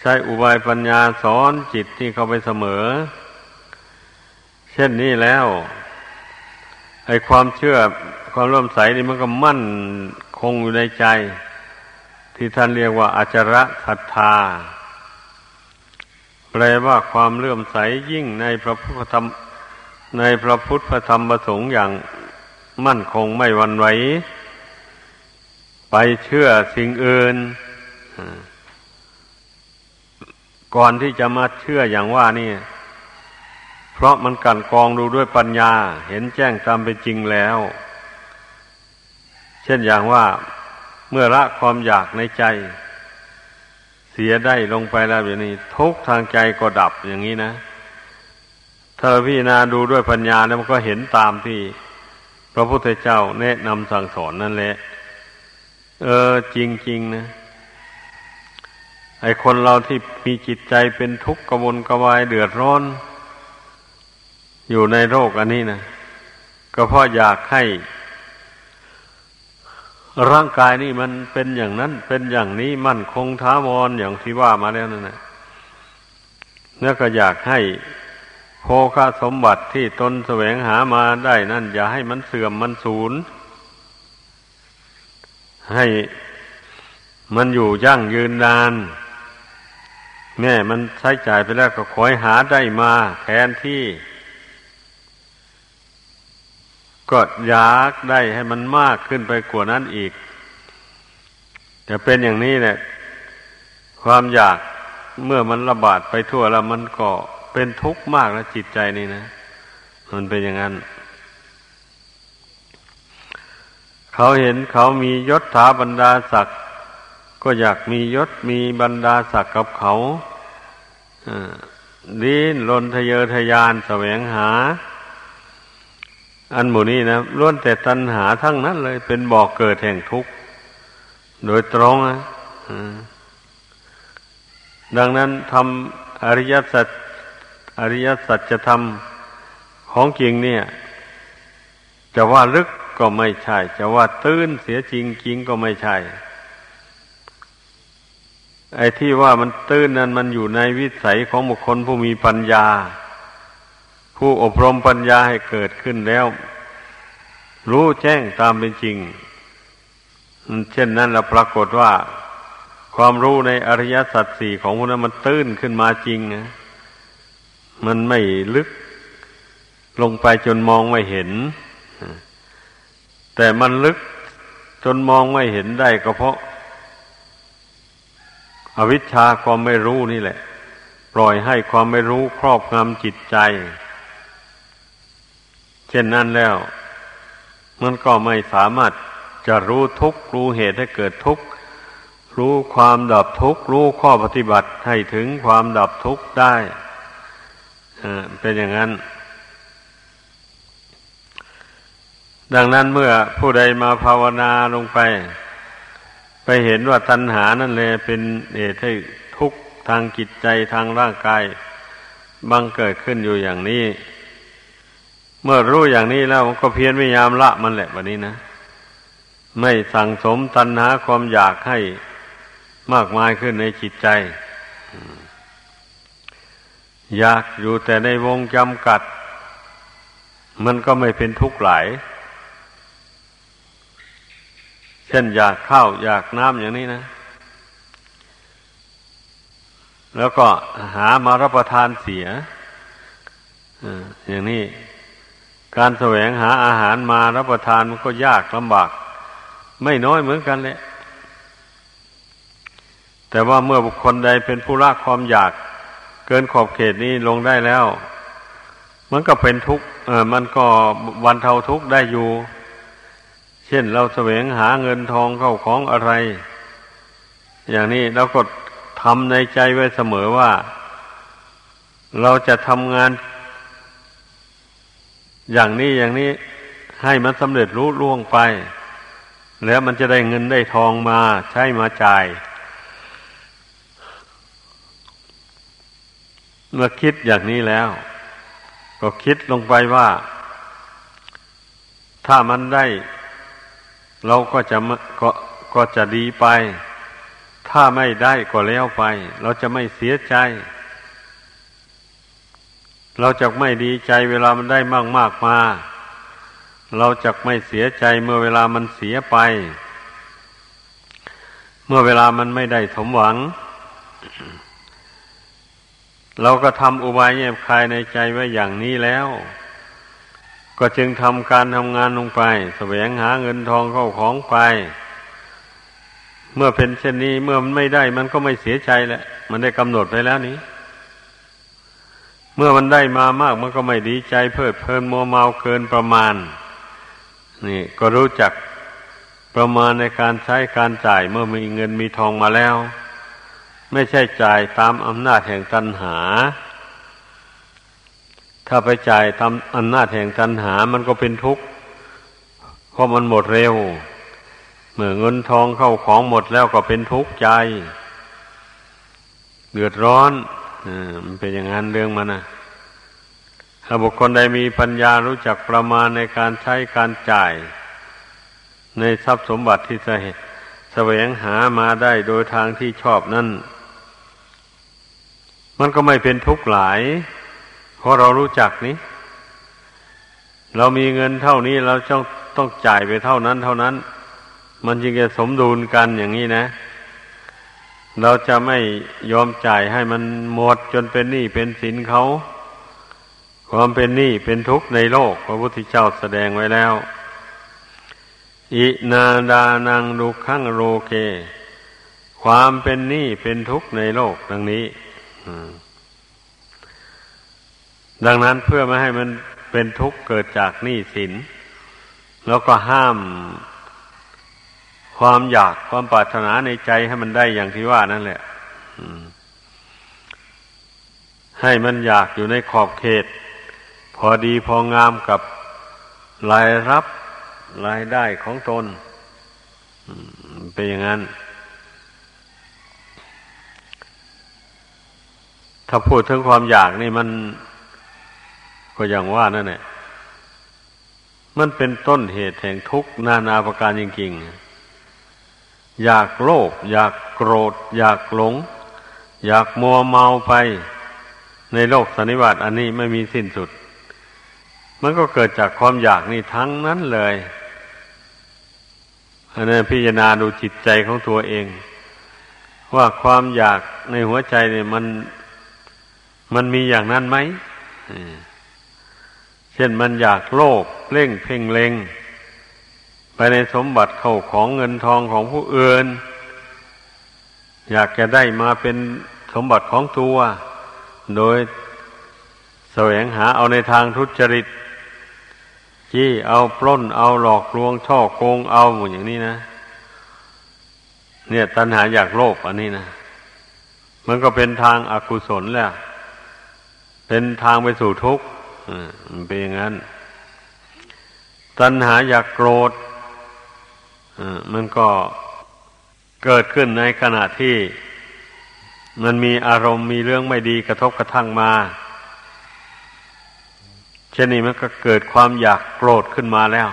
ใช้อุบายปัญญาสอนจิตที่เข้าไปเสมอเช่นนี้แล้วไอ้ความเชื่อความเลื่อมใสนี่มันก็มั่นคงอยู่ในใจที่ท่านเรียกว่าอาจารศรัทธาแปลว่าความเลื่อมใสยิ่งในพระพุทธธรรมในพระพุทธพระธรรมพระสงฆ์อย่างมั่นคงไม่หวั่นไหว ไปเชื่อสิ่งอื่นก่อนที่จะมาเชื่ออย่างว่านี่เพราะมันกลั่นกรองดูด้วยปัญญาเห็นแจ้งตามเป็นจริงแล้วเช่นอย่างว่าเมื่อละความอยากในใจเสียได้ลงไปแล้วอย่างนี้ทุกข์ทางใจก็ดับอย่างนี้นะเธอพิจารณาดูด้วยปัญญาแล้วมันก็เห็นตามที่พระพุทธเจ้าแนะนำสั่งสอนนั่นแหละเออจริงๆนะไอ้คนเราที่มีจิตใจเป็นทุกข์กระวนกระวายเดือดร้อนอยู่ในโรคอันนี้นะก็เพราะอยากให้ร่างกายนี่มันเป็นอย่างนั้นเป็นอย่างนี้มั่นคงถาวรอย่างที่ว่ามาแล้วนั่นนะแล้วก็อยากให้โภคสมบัติที่ตนแสวงหามาได้นั่นอย่าให้มันเสื่อมมันสูญให้มันอยู่ยั่งยืนนานแม่มันใช้จ่ายไปแล้วก็ขอให้หาได้มาแทนที่ก็อยากได้ให้มันมากขึ้นไปกว่านั้นอีกแต่เป็นอย่างนี้เนี่ยความอยากเมื่อมันระบาดไปทั่วแล้วมันก็เป็นทุกข์มากนะจิตใจนี่นะมันเป็นอย่างนั้นเขาเห็นเขามียศถาบรรดาศักดิ์ก็อยากมียศมีบรรดาศักดิ์กับเขาดิ้นรนทะเยอทะยานแสวงหาอันหมู่นี้นะล้วนแต่ตัณหาทั้งนั้นเลยเป็นบ่อเกิดแห่งทุกข์โดยตรงนะดังนั้นทำอริยสัจอริยสัจธรรมของจริงเนี่ยจะว่าลึกก็ไม่ใช่จะว่าตื้นเสียจริงจริงก็ไม่ใช่ไอ้ที่ว่ามันตื้นนั้นมันอยู่ในวิสัยของบุคคลผู้มีปัญญาผู้อบรมปัญญาให้เกิดขึ้นแล้วรู้แจ้งตามเป็นจริงเช่นนั้นเราปรากฏว่าความรู้ในอริยสัจสี่ของพวกนั้นมันตื้นขึ้นมาจริงนะมันไม่ลึกลงไปจนมองไม่เห็นแต่มันลึกจนมองไม่เห็นได้ก็เพราะอวิชชาความไม่รู้นี่แหละปล่อยให้ความไม่รู้ครอบงำจิตใจเช่นนั้นแล้วมันก็ไม่สามารถจะรู้ทุกข์รู้เหตุให้เกิดทุกข์รู้ความดับทุกข์รู้ข้อปฏิบัติให้ถึงความดับทุกข์ได้เป็นอย่างนั้นดังนั้นเมื่อผู้ใดมาภาวนาลงไปไปเห็นว่าตัณหานั่นแหละเป็นเหตุให้ทุกข์ทางจิตใจทางร่างกายบังเกิดขึ้นอยู่อย่างนี้เมื่อรู้อย่างนี้แล้วก็เพียรพยายามละมันแหละแบบนี้นะไม่สั่งสมตัณหาความอยากให้มากมายขึ้นในจิตใจอยากอยู่แต่ในวงจำกัดมันก็ไม่เป็นทุกข์หลายเช่นอยากข้าวอยากน้ำอย่างนี้นะแล้วก็หามารับประทานเสียอย่างนี้การแสวงหาอาหารมารับประทานมันก็ยากลำบากไม่น้อยเหมือนกันแหละแต่ว่าเมื่อบุคคลใดเป็นผู้ละความอยากเกินขอบเขตนี้ลงได้แล้วมันก็เป็นทุกข์เออมันก็บรรเทาทุกข์ได้อยู่เช่นเราแสวงหาเงินทองเข้าของอะไรอย่างนี้เราก็ทำในใจไว้เสมอว่าเราจะทำงานอย่างนี้อย่างนี้ให้มันสำเร็จรู้ล่วงไปแล้วมันจะได้เงินได้ทองมาใช้มาจ่ายเมื่อคิดอย่างนี้แล้วก็คิดลงไปว่าถ้ามันได้เราก็จะก็ก็จะดีไปถ้าไม่ได้ก็แล้วไปเราจะไม่เสียใจเราจะไม่ดีใจเวลามันได้มากมากมาเราจะไม่เสียใจเมื่อเวลามันเสียไปเมื่อเวลามันไม่ได้สมหวัง เราก็ทำอุบายแยบคายในใจไว้อย่างนี้แล้วก็จึงทำการทำงานลงไปแสวงหาเงินทองเข้าของไป เมื่อเป็นเช่นนี้เมื่อมันไม่ได้มันก็ไม่เสียใจแหละมันได้กำหนดไปแล้วนี้เมื่อมันได้มามากมันก็ไม่ดีใจเพลิดเพลินมัวเมาเกินประมาณนี่ก็รู้จักประมาณในการใช้การจ่ายเมื่อมีเงินมีทองมาแล้วไม่ใช่จ่ายตามอำนาจแห่งตัณหาถ้าไปจ่ายตามอำนาจแห่งตัณหามันก็เป็นทุกข์เพราะมันหมดเร็วเมื่อเงินทองเข้าของหมดแล้วก็เป็นทุกข์ใจเดือดร้อนมันเป็นอย่างนั้นเรื่องมันนะถ้าบุคคลใดมีปัญญารู้จักประมาณในการใช้การจ่ายในทรัพย์สมบัติที่จะแสวงหามาได้โดยทางที่ชอบนั่นมันก็ไม่เป็นทุกข์หลายเพราะเรารู้จักนี้เรามีเงินเท่านี้เราต้องต้องจ่ายไปเท่านั้นเท่านั้นมันจึงจะสมดุลกันอย่างนี้นะเราจะไม่ยอมจ่ายให้มันหมดจนเป็นหนี้เป็นสินเขาความเป็นหนี้เป็นทุกข์ในโลกพระพุทธเจ้าแสดงไว้แล้วอินาดานังดุขังโลเกความเป็นหนี้เป็นทุกข์ในโลกดังนี้ดังนั้นเพื่อไม่ให้มันเป็นทุกข์เกิดจากหนี้สินแล้วก็ห้ามความอยากความปรารถนาในใจให้มันได้อย่างที่ว่านั่นแหละให้มันอยากอยู่ในขอบเขตพอดีพองามกับรายรับรายได้ของตนเป็นอย่างนั้นถ้าพูดถึงความอยากนี่มันก็อย่างว่านั่นแหละมันเป็นต้นเหตุแห่งทุกข์นานาประการจริงๆอยากโลภอยากโกรธอยากหลงอยากมัวเมาไปในโลกสันนิบาตอันนี้ไม่มีสิ้นสุดมันก็เกิดจากความอยากนี่ทั้งนั้นเลยอันนี้พิจารณาดูจิตใจของตัวเองว่าความอยากในหัวใจเนี่ยมันมันมีอย่างนั้นไหมเช่นมันอยากโลภเล่งเพ่งเล็งไปในสมบัติเข้าของเงินทองของผู้อื่นอยากจะได้มาเป็นสมบัติของตัวโดยแสวงหาเอาในทางทุจริตจี้เอาปล้นเอาหลอกลวงช่อโกงเอาหมดอย่างนี้นะเนี่ยตัณหาอยากโลภอันนี้นะมันก็เป็นทางอกุศลแหละเป็นทางไปสู่ทุกข์มันเป็นอย่างนั้นตัณหาอยากโกรธมันก็เกิดขึ้นในขณะที่มันมีอารมณ์มีเรื่องไม่ดีกระทบกระทั่งมาเช่นนี้มันก็เกิดความอยากโกรธขึ้นมาแล้ว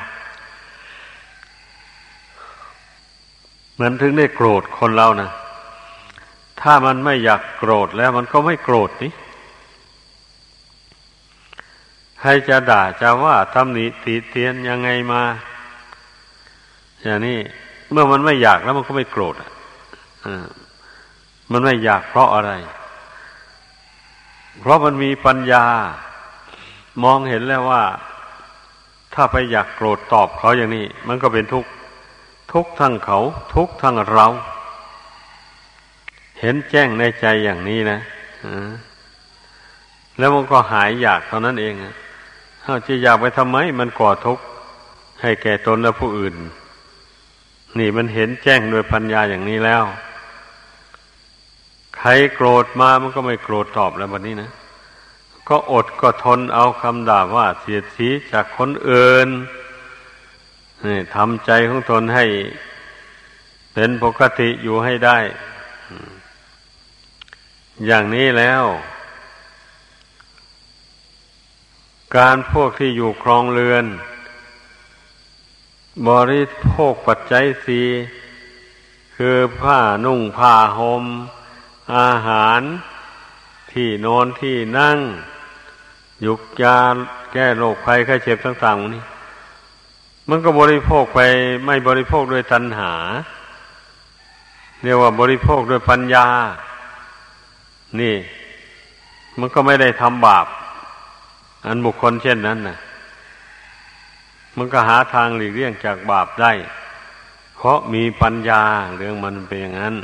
มันถึงได้โกรธคนเรานะถ้ามันไม่อยากโกรธแล้วมันก็ไม่โกรธนี่ใครจะด่าจะว่าตำหนิติเตียนยังไงมาอย่างนี้เมื่อมันไม่อยากแล้วมันก็ไม่โกรธอ่ะมันไม่อยากเพราะอะไรเพราะมันมีปัญญามองเห็นแล้วว่าถ้าไปอยากโกรธตอบเขาอย่างนี้มันก็เป็นทุกข์ทุกข์ทั้งเขาทุกข์ทั้งเราเห็นแจ้งในใจอย่างนี้นะแล้วมันก็หายอยากเท่านั้นเองเขาจะอยากไปทำไมมันก่อทุกข์ให้แก่ตนและผู้อื่นนี่มันเห็นแจ้งโดยปัญญาอย่างนี้แล้วใครโกรธมามันก็ไม่โกรธตอบแล้วบัดนี้นะก็อดก็ทนเอาคำด่าว่าเสียดสีจากคนอื่นนี่ทำใจของตนให้เป็นปกติอยู่ให้ได้อย่างนี้แล้วการพวกที่อยู่ครองเรือนบริโภคปัจจัยสีคือผ้านุ่งผ้าห่มอาหารที่นอนที่นั่งยุกยาแก้โรคภัยไข้เจ็บต่างๆนี่มันก็บริโภคไปไม่บริโภคด้วยตัณหาเรียกว่าบริโภคด้วยปัญญานี่มันก็ไม่ได้ทำบาปอันบุคคลเช่นนั้นนะมันก็หาทางหลีกเลี่ยงจากบาปได้ เพราะมีปัญญาเรื่องมันเป็นอย่างนั้น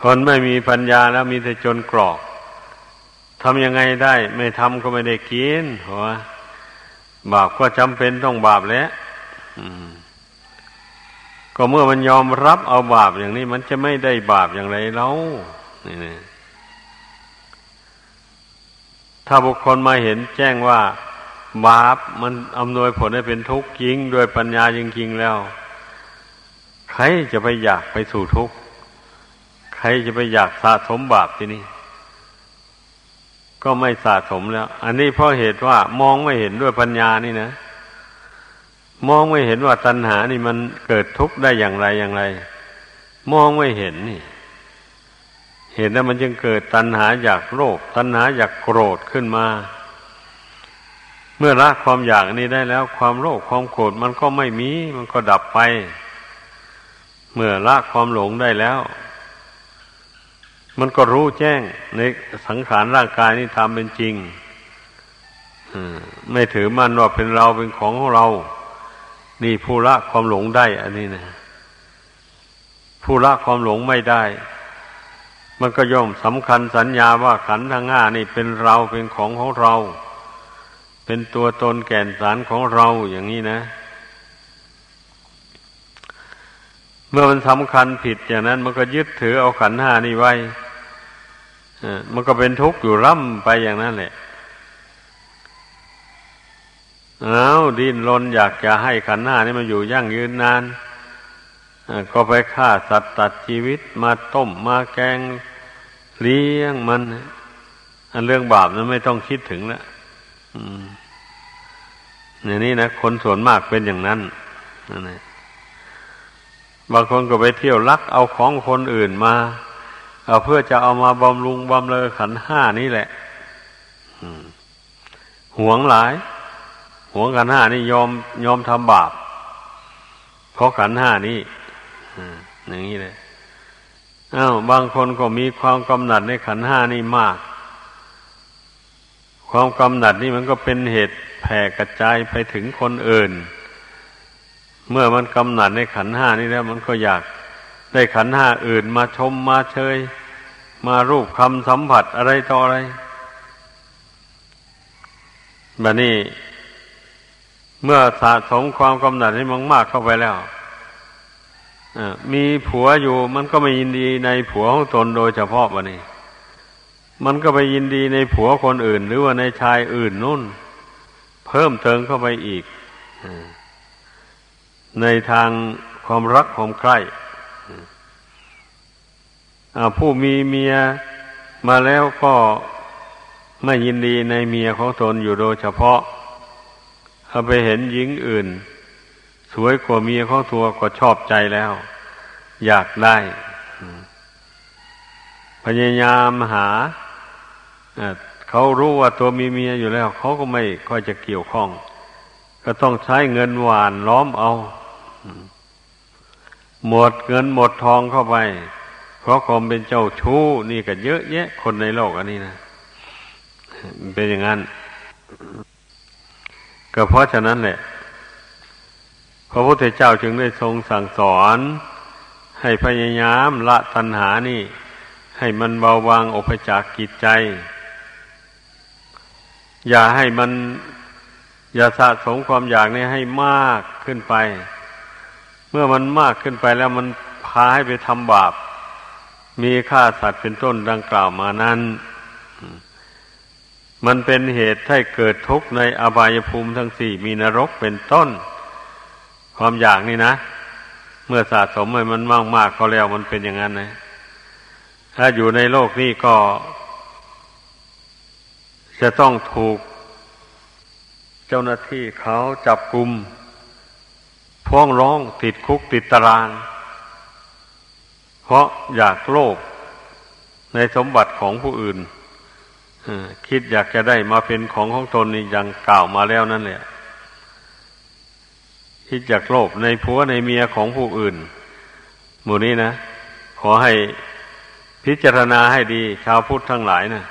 คนไม่มีปัญญาแล้วมีแต่จนกรอกทำยังไงได้ไม่ทำก็ไม่ได้กินเพราะบาปก็จำเป็นต้องบาปแล้วก็เมื่อมันยอมรับเอาบาปอย่างนี้มันจะไม่ได้บาปอย่างไรแล้วนี่นะถ้าบุคคลมาเห็นแจ้งว่าบาปมันอำนวยผลให้เป็นทุกข์จริงด้วยปัญญาจริงๆแล้วใครจะไปอยากไปสู่ทุกข์ใครจะไปอยากสะสมบาปที่นี่ก็ไม่สะสมแล้วอันนี้เพราะเหตุว่ามองไม่เห็นด้วยปัญญานี่นะมองไม่เห็นว่าตัณหานี่มันเกิดทุกข์ได้อย่างไรอย่างไรมองไม่เห็นนี่เห็นแล้วมันจึงเกิดตัณหาอยากโลภตัณหาอยากโกรธขึ้นมาเมื่อละความอยากนี้ได้แล้วความโลภความโกรธมันก็ไม่มีมันก็ดับไปเมื่อละความหลงได้แล้วมันก็รู้แจ้งในสังขารร่างกายนี่ตามเป็นจริงไม่ถือมั่นว่าเป็นเราเป็นของของเรานี่ผู้ละความหลงได้อันนี้นะผู้ละความหลงไม่ได้มันก็ย่อมสำคัญสัญญาว่าขันธ์ทั้งห้านี่เป็นเราเป็นของของเราเป็นตัวตนแก่นสารของเราอย่างนี้นะเมื่อมันสำคัญผิดอย่างนั้นมันก็ยึดถือเอาขันธ์ห้านี่ไว้มันก็เป็นทุกข์อยู่ร่ำไปอย่างนั้นแหละเอาดิ้นรนอยากจะให้ขันธ์ห้านี่มันอยู่ยั่งยืนนานก็ไปฆ่าสัตว์ตัดชีวิตมาต้มมาแกงเลี้ยงมันอันเรื่องบาปนั้นไม่ต้องคิดถึงแล้วอย่างนี้นะคนส่วนมากเป็นอย่างนั้นนั่นแหละบางคนก็ไปเที่ยวลักเอาของคนอื่นมาเอาเพื่อจะเอามาบำรุงบำเรอขันธ์ห้านี่แหละหวงหลายหวงขันธ์ห้านี่ยอมยอมทำบาปเพราะขันธ์ห้านี่อย่างนี้เลยอ้าวบางคนก็มีความกำหนัดในขันธ์ห้านี่มากความกำหนัดนี่มันก็เป็นเหตุแผ่กระจายไปถึงคนอื่นเมื่อมันกำหนัดในขันธ์ห้านี่แล้วมันก็อยากได้ขันธ์ห้าอื่นมาชมมาเชยมารูปคำสัมผัสอะไรต่ออะไรบัดนี้เมื่อสะสมความกำหนัดให้มากๆเข้าไปแล้วมีผัวอยู่มันก็ไม่ยินดีในผัวของตนโดยเฉพาะบัดนี้มันก็ไปยินดีในผัวคนอื่นหรือว่าในชายอื่นนู่นเพิ่มเติมเข้าไปอีกในทางความรักความใคร่ผู้มีเมียมาแล้วก็ไม่ยินดีในเมียของตนอยู่โดยเฉพาะถ้าไปเห็นหญิงอื่นสวยกว่าเมียของตัวก็ชอบใจแล้วอยากได้พยายามหาเขารู้ว่าตัวมีเมียอยู่แล้วเขาก็ไม่ค่อยจะเกี่ยวข้องก็ต้องใช้เงินหวานล้อมเอาหมดเงินหมดทองเข้าไปเพราะความเป็นเจ้าชู้นี่ก็เยอะแยะคนในโลกอันนี้นะเป็นอย่างนั้นก็เพราะฉะนั้นแหละพระพุทธเจ้าจึงได้ทรงสั่งสอนให้พยายามละตัณหานี่ให้มันเบาบางออกไปจากกิจใจอย่าให้มันอย่าสะสมความอยากนี้ให้มากขึ้นไปเมื่อมันมากขึ้นไปแล้วมันพาให้ไปทำบาปมีฆ่าสัตว์เป็นต้นดังกล่าวมานั้นมันเป็นเหตุให้เกิดทุกข์ในอบายภูมิทั้งสี่มีนรกเป็นต้นความอยากนี่นะเมื่อสะสมให้มันมากๆเข้าแล้วมันเป็นอย่างนั้นนะถ้าอยู่ในโลกนี้ก็จะต้องถูกเจ้าหน้าที่เขาจับกุมพ้องร้องติดคุกติดตารางเพราะอยากโลภในสมบัติของผู้อื่นคิดอยากจะได้มาเป็นของของตนนี่ยังกล่าวมาแล้วนั่นแหละคิดอยากโลภในผัวในเมียของผู้อื่นหมู่นี้นะขอให้พิจารณาให้ดีชาวพุทธทั้งหลายนะ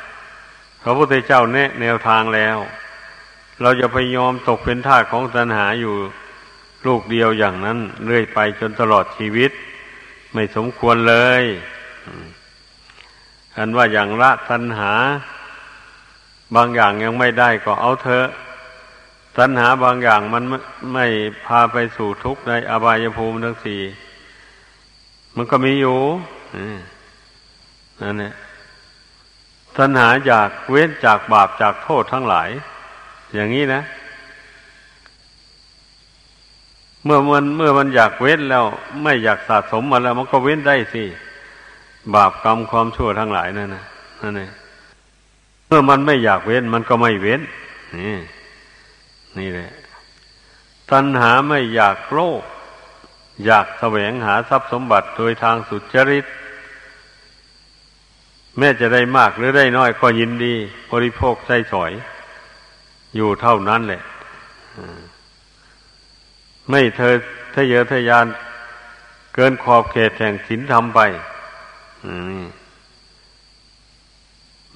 พระพุทธเจ้าแนะแนวทางแล้วเราจะไปยอมตกเป็นทาสของตัณหาอยู่ ลูกเดียวอย่างนั้นเรื่อยไปจนตลอดชีวิตไม่สมควรเลยอันว่าอย่างละตัณหาบางอย่างยังไม่ได้ก็เอาเถอะตัณหาบางอย่างมันไม่พาไปสู่ทุกข์ในอบายภูมิทั้งสี่มันก็มีอยู่นั่นแหละตัณหาอยากเว้นจากบาปจากโทษทั้งหลายอย่างนี้นะเมื่อมันเมื่อมันอยากเว้นแล้วไม่อยากสะสมมันแล้วมันก็เว้นได้สิบาปกรรมความชั่วทั้งหลายนั่นนะนั่นเองเมื่อมันไม่อยากเว้นมันก็ไม่เว้นนี่นี่แหละตัณหาไม่อยากโลภอยากแสวงหาทรัพย์สมบัติโดยทางสุจริตแม้จะได้มากหรือได้น้อยก็ยินดีบริโภคใช้สอยอยู่เท่านั้นแหละไม่เธอทะเยอทะยานเกินขอบเขตแห่งศีลธรรมไป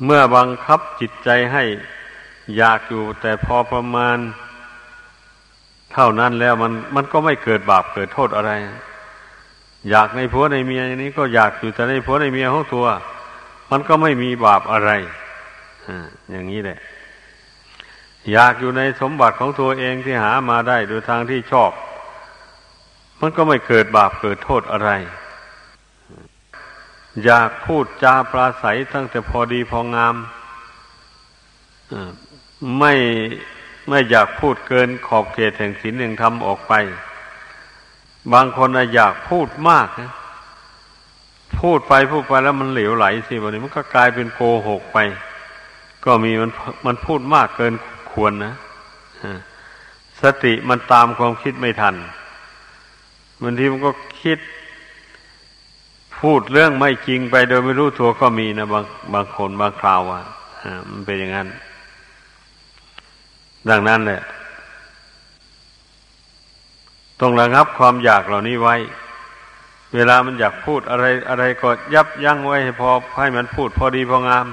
เมื่อบังคับจิตใจให้อยากอยู่แต่พอประมาณเท่านั้นแล้วมันมันก็ไม่เกิดบาปเกิดโทษอะไรอยากในผัวในเมียอย่างนี้ก็อยากอยู่แต่ในผัวในเมียของตัวมันก็ไม่มีบาปอะไรอย่างนี้แหละอยากอยู่ในสมบัติของตัวเองที่หามาได้โดยทางที่ชอบมันก็ไม่เกิดบาปเกิดโทษอะไรอยากพูดจาปราศัยตั้งแต่พอดีพองามไม่ไม่อยากพูดเกินขอบเขตแห่งศีลแห่งธรรมออกไปบางคนอยากพูดมากนะพูดไปพูดไปแล้วมันเหลวไหลสิวันนี้มันก็กลายเป็นโกหกไปก็มีมันมันพูดมากเกินควรนะสติมันตามความคิดไม่ทันบางทีมันก็คิดพูดเรื่องไม่จริงไปโดยไม่รู้ตัวก็มีนะบางบางคนบางคราวอ่ะมันเป็นอย่างนั้นดังนั้นแหละต้องระงับความอยากเหล่านี้ไว้เวลามันอยากพูดอะไรอะไรก็ยับยั้งไว้ให้พอให้มันพูดพอดีพองาม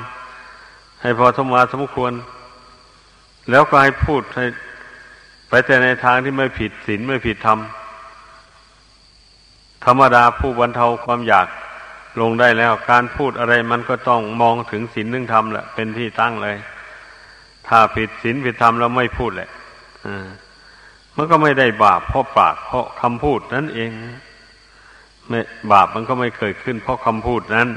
ให้พอสมมาสมควรแล้วก็ให้พูดให้ไปแต่ในทางที่ไม่ผิดศีลไม่ผิดธรรมธรรมดาผู้บรรเทาความอยากลงได้แล้วการพูดอะไรมันก็ต้องมองถึงศีลถึงธรรมแหละเป็นที่ตั้งเลยถ้าผิดศีลผิดธรรมแล้วไม่พูดแหละมันก็ไม่ได้บาปเพราะปากเพราะคำพูดนั่นเองไม่บาปมันก็ไม่เคยขึ้นเพราะคำพูดนั้น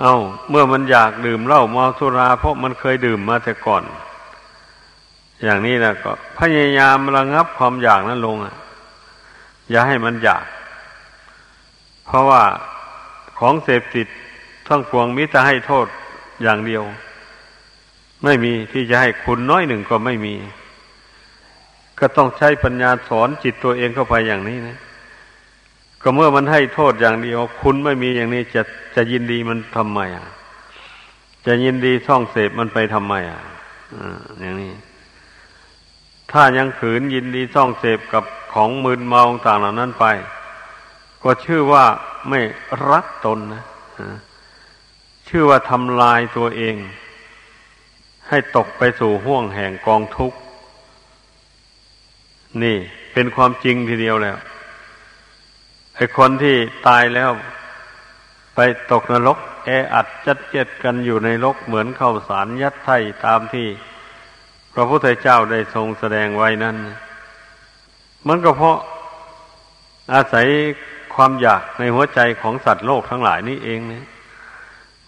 เอ้าเมื่อมันอยากดื่มเหล้าเมาสุราเพราะมันเคยดื่มมาแต่ก่อนอย่างนี้นะก็พยายามระงับความอยากนั้นลงอ่ะอย่าให้มันอยากเพราะว่าของเสพติดทั้งพวงมิจะให้โทษอย่างเดียวไม่มีที่จะให้คุณน้อยหนึ่งก็ไม่มีก็ต้องใช้ปัญญาสอนจิตตัวเองเข้าไปอย่างนี้นะก็เมื่อมันให้โทษอย่างเดียวคุณไม่มีอย่างนี้จะจะยินดีมันทำไมอ่ะจะยินดีท่องเสพมันไปทำไมอ่ะอย่างนี้ถ้ายังขืนยินดีท่องเสพกับของมึนเมาต่างเหล่านั้นไปก็ชื่อว่าไม่รักตนนะชื่อว่าทำลายตัวเองให้ตกไปสู่ห่วงแห่งกองทุกข์นี่เป็นความจริงทีเดียวแล้วไอ้คนที่ตายแล้วไปตกนรกแออัดจัดเจ็ดกันอยู่ในรกเหมือนข้าวสารยัดไถ่ตามที่พระพุทธเจ้าได้ทรงแสดงไว้นั้นมันก็เพราะอาศัยความอยากในหัวใจของสัตว์โลกทั้งหลายนี่เองนะ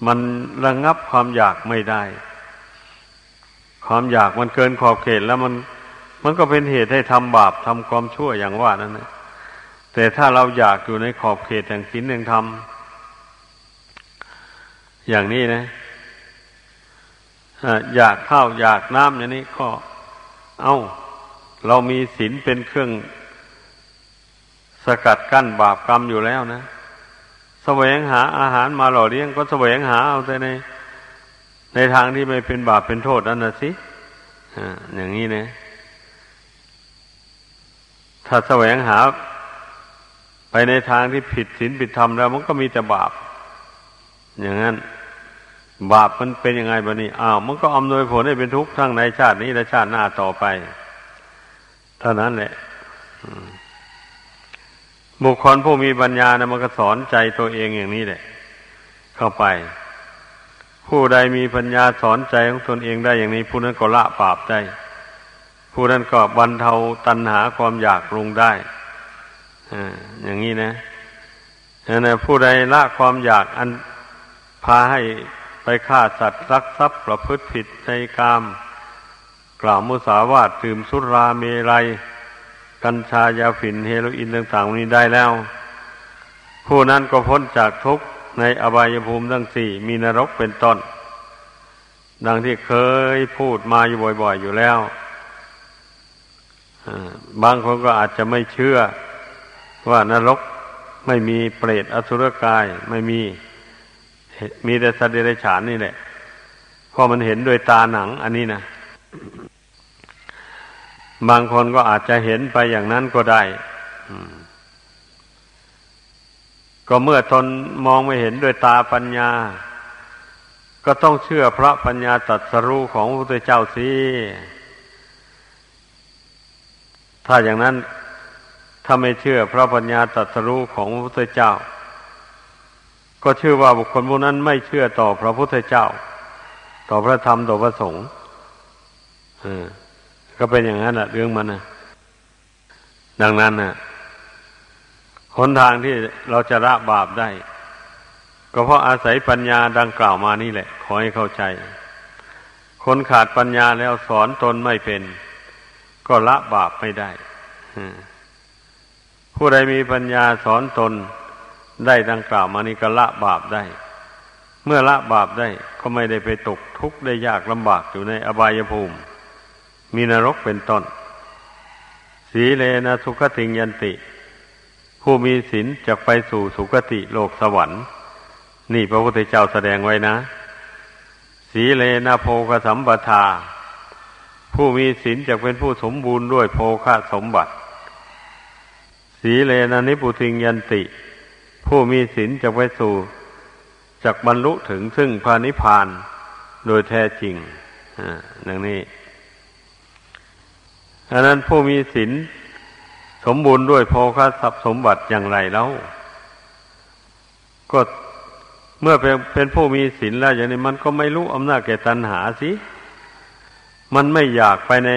มันระงับความอยากไม่ได้ความอยากมันเกินขอบเขตแล้วมันมันก็เป็นเหตุให้ทำบาปทำความชั่วอย่างว่านั่นนะแต่ถ้าเราอยากอยู่ในขอบเขตแห่งศีลแห่งธรรมอย่างนี้นะอยากข้าวอยากน้ำอย่างนี้ก็เอ้าเรามีศีลเป็นเครื่องสกัดกั้นบาปกรรมอยู่แล้วนะแสวงหาอาหารมาหล่อเลี้ยงก็แสวงหาเอาแต่ในในทางที่ไม่เป็นบาปเป็นโทษนั่นน่ะสิอย่างนี้นะถ้าแสวงหาไปในทางที่ผิดศีลผิดธรรมแล้วมันก็มีแต่บาปอย่างนั้นบาปมันเป็นยังไงบ้านี้อ้าวมันก็อำนวยผลให้เป็นทุกข์ทั้งในชาตินี้และชาติหน้าต่อไป เท่านั้นแหละบุคคลผู้มีปัญญานะมันก็สอนใจตัวเองอย่างนี้แหละเข้าไปผู้ใดมีปัญญาสอนใจของตนเองได้อย่างนี้ผู้นั้นก็ละบาปได้ผู้นั้นก็บรรเทาตัณหาความอยากลงได้อ่าอย่างนี้นะนะผู้ใดละความอยากอันพาให้ไปฆ่าสัตว์ลักทรัพย์ประพฤติผิดในกามกล่าวมุสาวาทดื่มสุราเมรัยกัญชายาฝิ่นเฮโรอีนต่างๆนี้ได้แล้วผู้นั้นก็พ้นจากทุกข์ในอบายภูมิทั้งสี่มีนรกเป็นต้นดังที่เคยพูดมาอยู่บ่อยๆอยู่แล้วบางคนก็อาจจะไม่เชื่อว่านรกไม่มีเปรตอสุรกายไม่มีมีแต่สัตว์เดรัจฉานนี่แหละเพราะมันเห็นโดยตาหนังอันนี้นะบางคนก็อาจจะเห็นไปอย่างนั้นก็ได้ก็เมื่อทนมองไม่เห็นด้วยตาปัญญาก็ต้องเชื่อพระปัญญาตรัสรู้ของพระพุทธเจ้าสิถ้าอย่างนั้นถ้าไม่เชื่อพระปัญญาตรัสรู้ของพระพุทธเจ้าก็ชื่อว่าบุคคลผู้นั้นไม่เชื่อต่อพระพุทธเจ้าต่อพระธรรมต่อพระสงฆ์ก็เป็นอย่างนั้นแหละเรื่องมันนะดังนั้นนะหนทางที่เราจะละบาปได้ก็เพราะอาศัยปัญญาดังกล่าวมานี่แหละขอให้เข้าใจคนขาดปัญญาแล้วสอนตนไม่เป็นก็ละบาปไม่ได้ผู้ใดมีปัญญาสอนตนได้ดังกล่าวมานี่ก็ละบาปได้เมื่อละบาปได้ก็ไม่ได้ไปตกทุกข์ได้ยากลำบากอยู่ในอบายภูมิมีนรกเป็นต้นสีเลนะสุขติงยันติผู้มีศีลจะไปสู่สุคติโลกสวรรค์นี่พระพุทธเจ้าแสดงไว้นะสีเลนะโภคสัมปทาผู้มีศีลจะเป็นผู้สมบูรณ์ด้วยโภคสมบัติสีเลนะนิพพุติงยันติผู้มีศีลจะไปสู่จักบรรลุถึงซึ่งพระนิพพานโดยแท้จริงอ่าดังนี้อันนั้นผู้มีศีลสมบูรณ์ด้วยโภคทรัพย์สมบัติอย่างไรแล้วก็เมื่อเป็นเป็นผู้มีศีลแล้วอย่างนี้มันก็ไม่รู้อำนาจแก่ตัณหาสิมันไม่อยากไปใน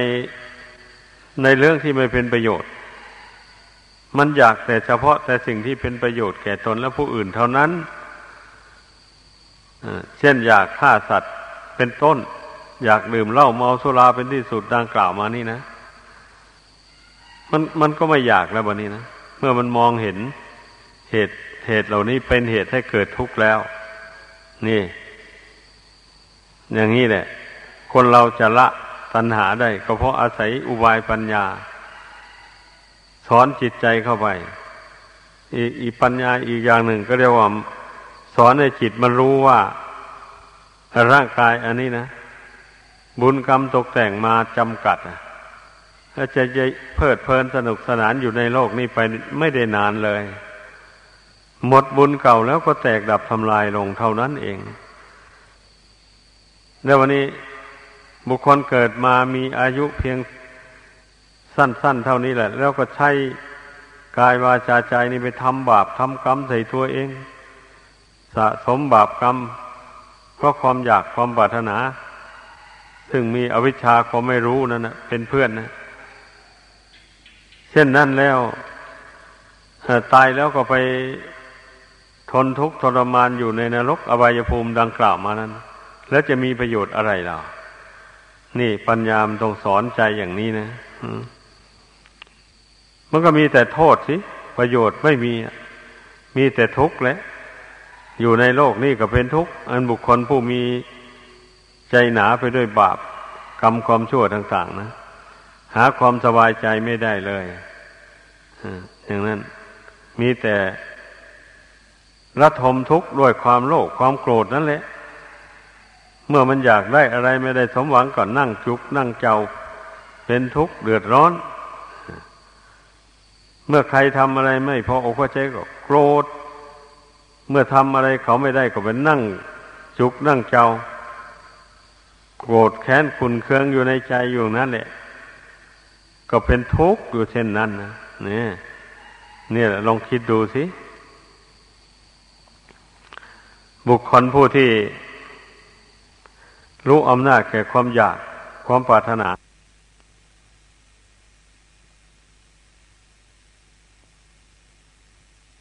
ในเรื่องที่ไม่เป็นประโยชน์มันอยากแต่เฉพาะแต่สิ่งที่เป็นประโยชน์แก่ตนและผู้อื่นเท่านั้นเช่นอยากฆ่าสัตว์เป็นต้นอยากดื่มเหล้าเมาสุราเป็นที่สุดดังกล่าวมานี่นะมันมันก็ไม่อยากแล้วบัดนี้นะเมื่อมันมองเห็นเหตุเหตุเหล่านี้เป็นเหตุให้เกิดทุกข์แล้วนี่อย่างนี้แหละคนเราจะละตัณหาได้ก็เพราะอาศัยอุบายปัญญาสอนจิตใจเข้าไปอีอีปัญญาอีกอย่างหนึ่งก็เรียกว่าสอนให้จิตมันรู้ว่าร่างกายอันนี้นะบุญกรรมตกแต่งมาจำกัดถ้าจะเพลิดเพลินสนุกสนานอยู่ในโลกนี้ไปไม่ได้นานเลยหมดบุญเก่าแล้วก็แตกดับทำลายลงเท่านั้นเองแล้ววันนี้บุคคลเกิดมามีอายุเพียงสั้นๆเท่านี้แหละแล้วก็ใช้กายวาจาใจนี้ไปทำบาปทำกรรมใส่ตัวเองสะสมบาปกรรมเพราะความอยากความปรารถนาซึ่งมีอวิชชาความไม่รู้นั่นนะเป็นเพื่อนนะเช่นนั้นแล้วตายแล้วก็ไปทนทุกข์ทรมานอยู่ในนรกอบายภูมิดังกล่าวมานั้นแล้วจะมีประโยชน์อะไรเรานี่ปัญญามันต้องสอนใจอย่างนี้นะมันก็มีแต่โทษสิประโยชน์ไม่มีมีแต่ทุกข์แหละอยู่ในโลกนี่ก็เป็นทุกข์อันบุคคลผู้มีใจหนาไปด้วยบาปกรรมความชั่วต่างๆนะหาความสบายใจไม่ได้เลยอย่างนั้นมีแต่ระทมทุกข์ด้วยความโลภความโกรธนั่นแหละเมื่อมันอยากได้อะไรไม่ได้สมหวังก่อนนั่งจุกนั่งเจ้าเป็นทุกข์เดือดร้อนเมื่อใครทำอะไรไม่พออกก็ใจก็โกรธเมื่อทำอะไรเขาไม่ได้ก็เป็นนั่งจุกนั่งเจ้าโกรธแค้นขุ่นเคืองอยู่ในใจอยู่นั่นแหละ ก็เป็นทุกข์อยู่เช่นนั้นนะเนี่ยเนี่ยลองคิดดูสิบุคคลผู้ที่รู้อำนาจแก่ความอยากความปรารถนา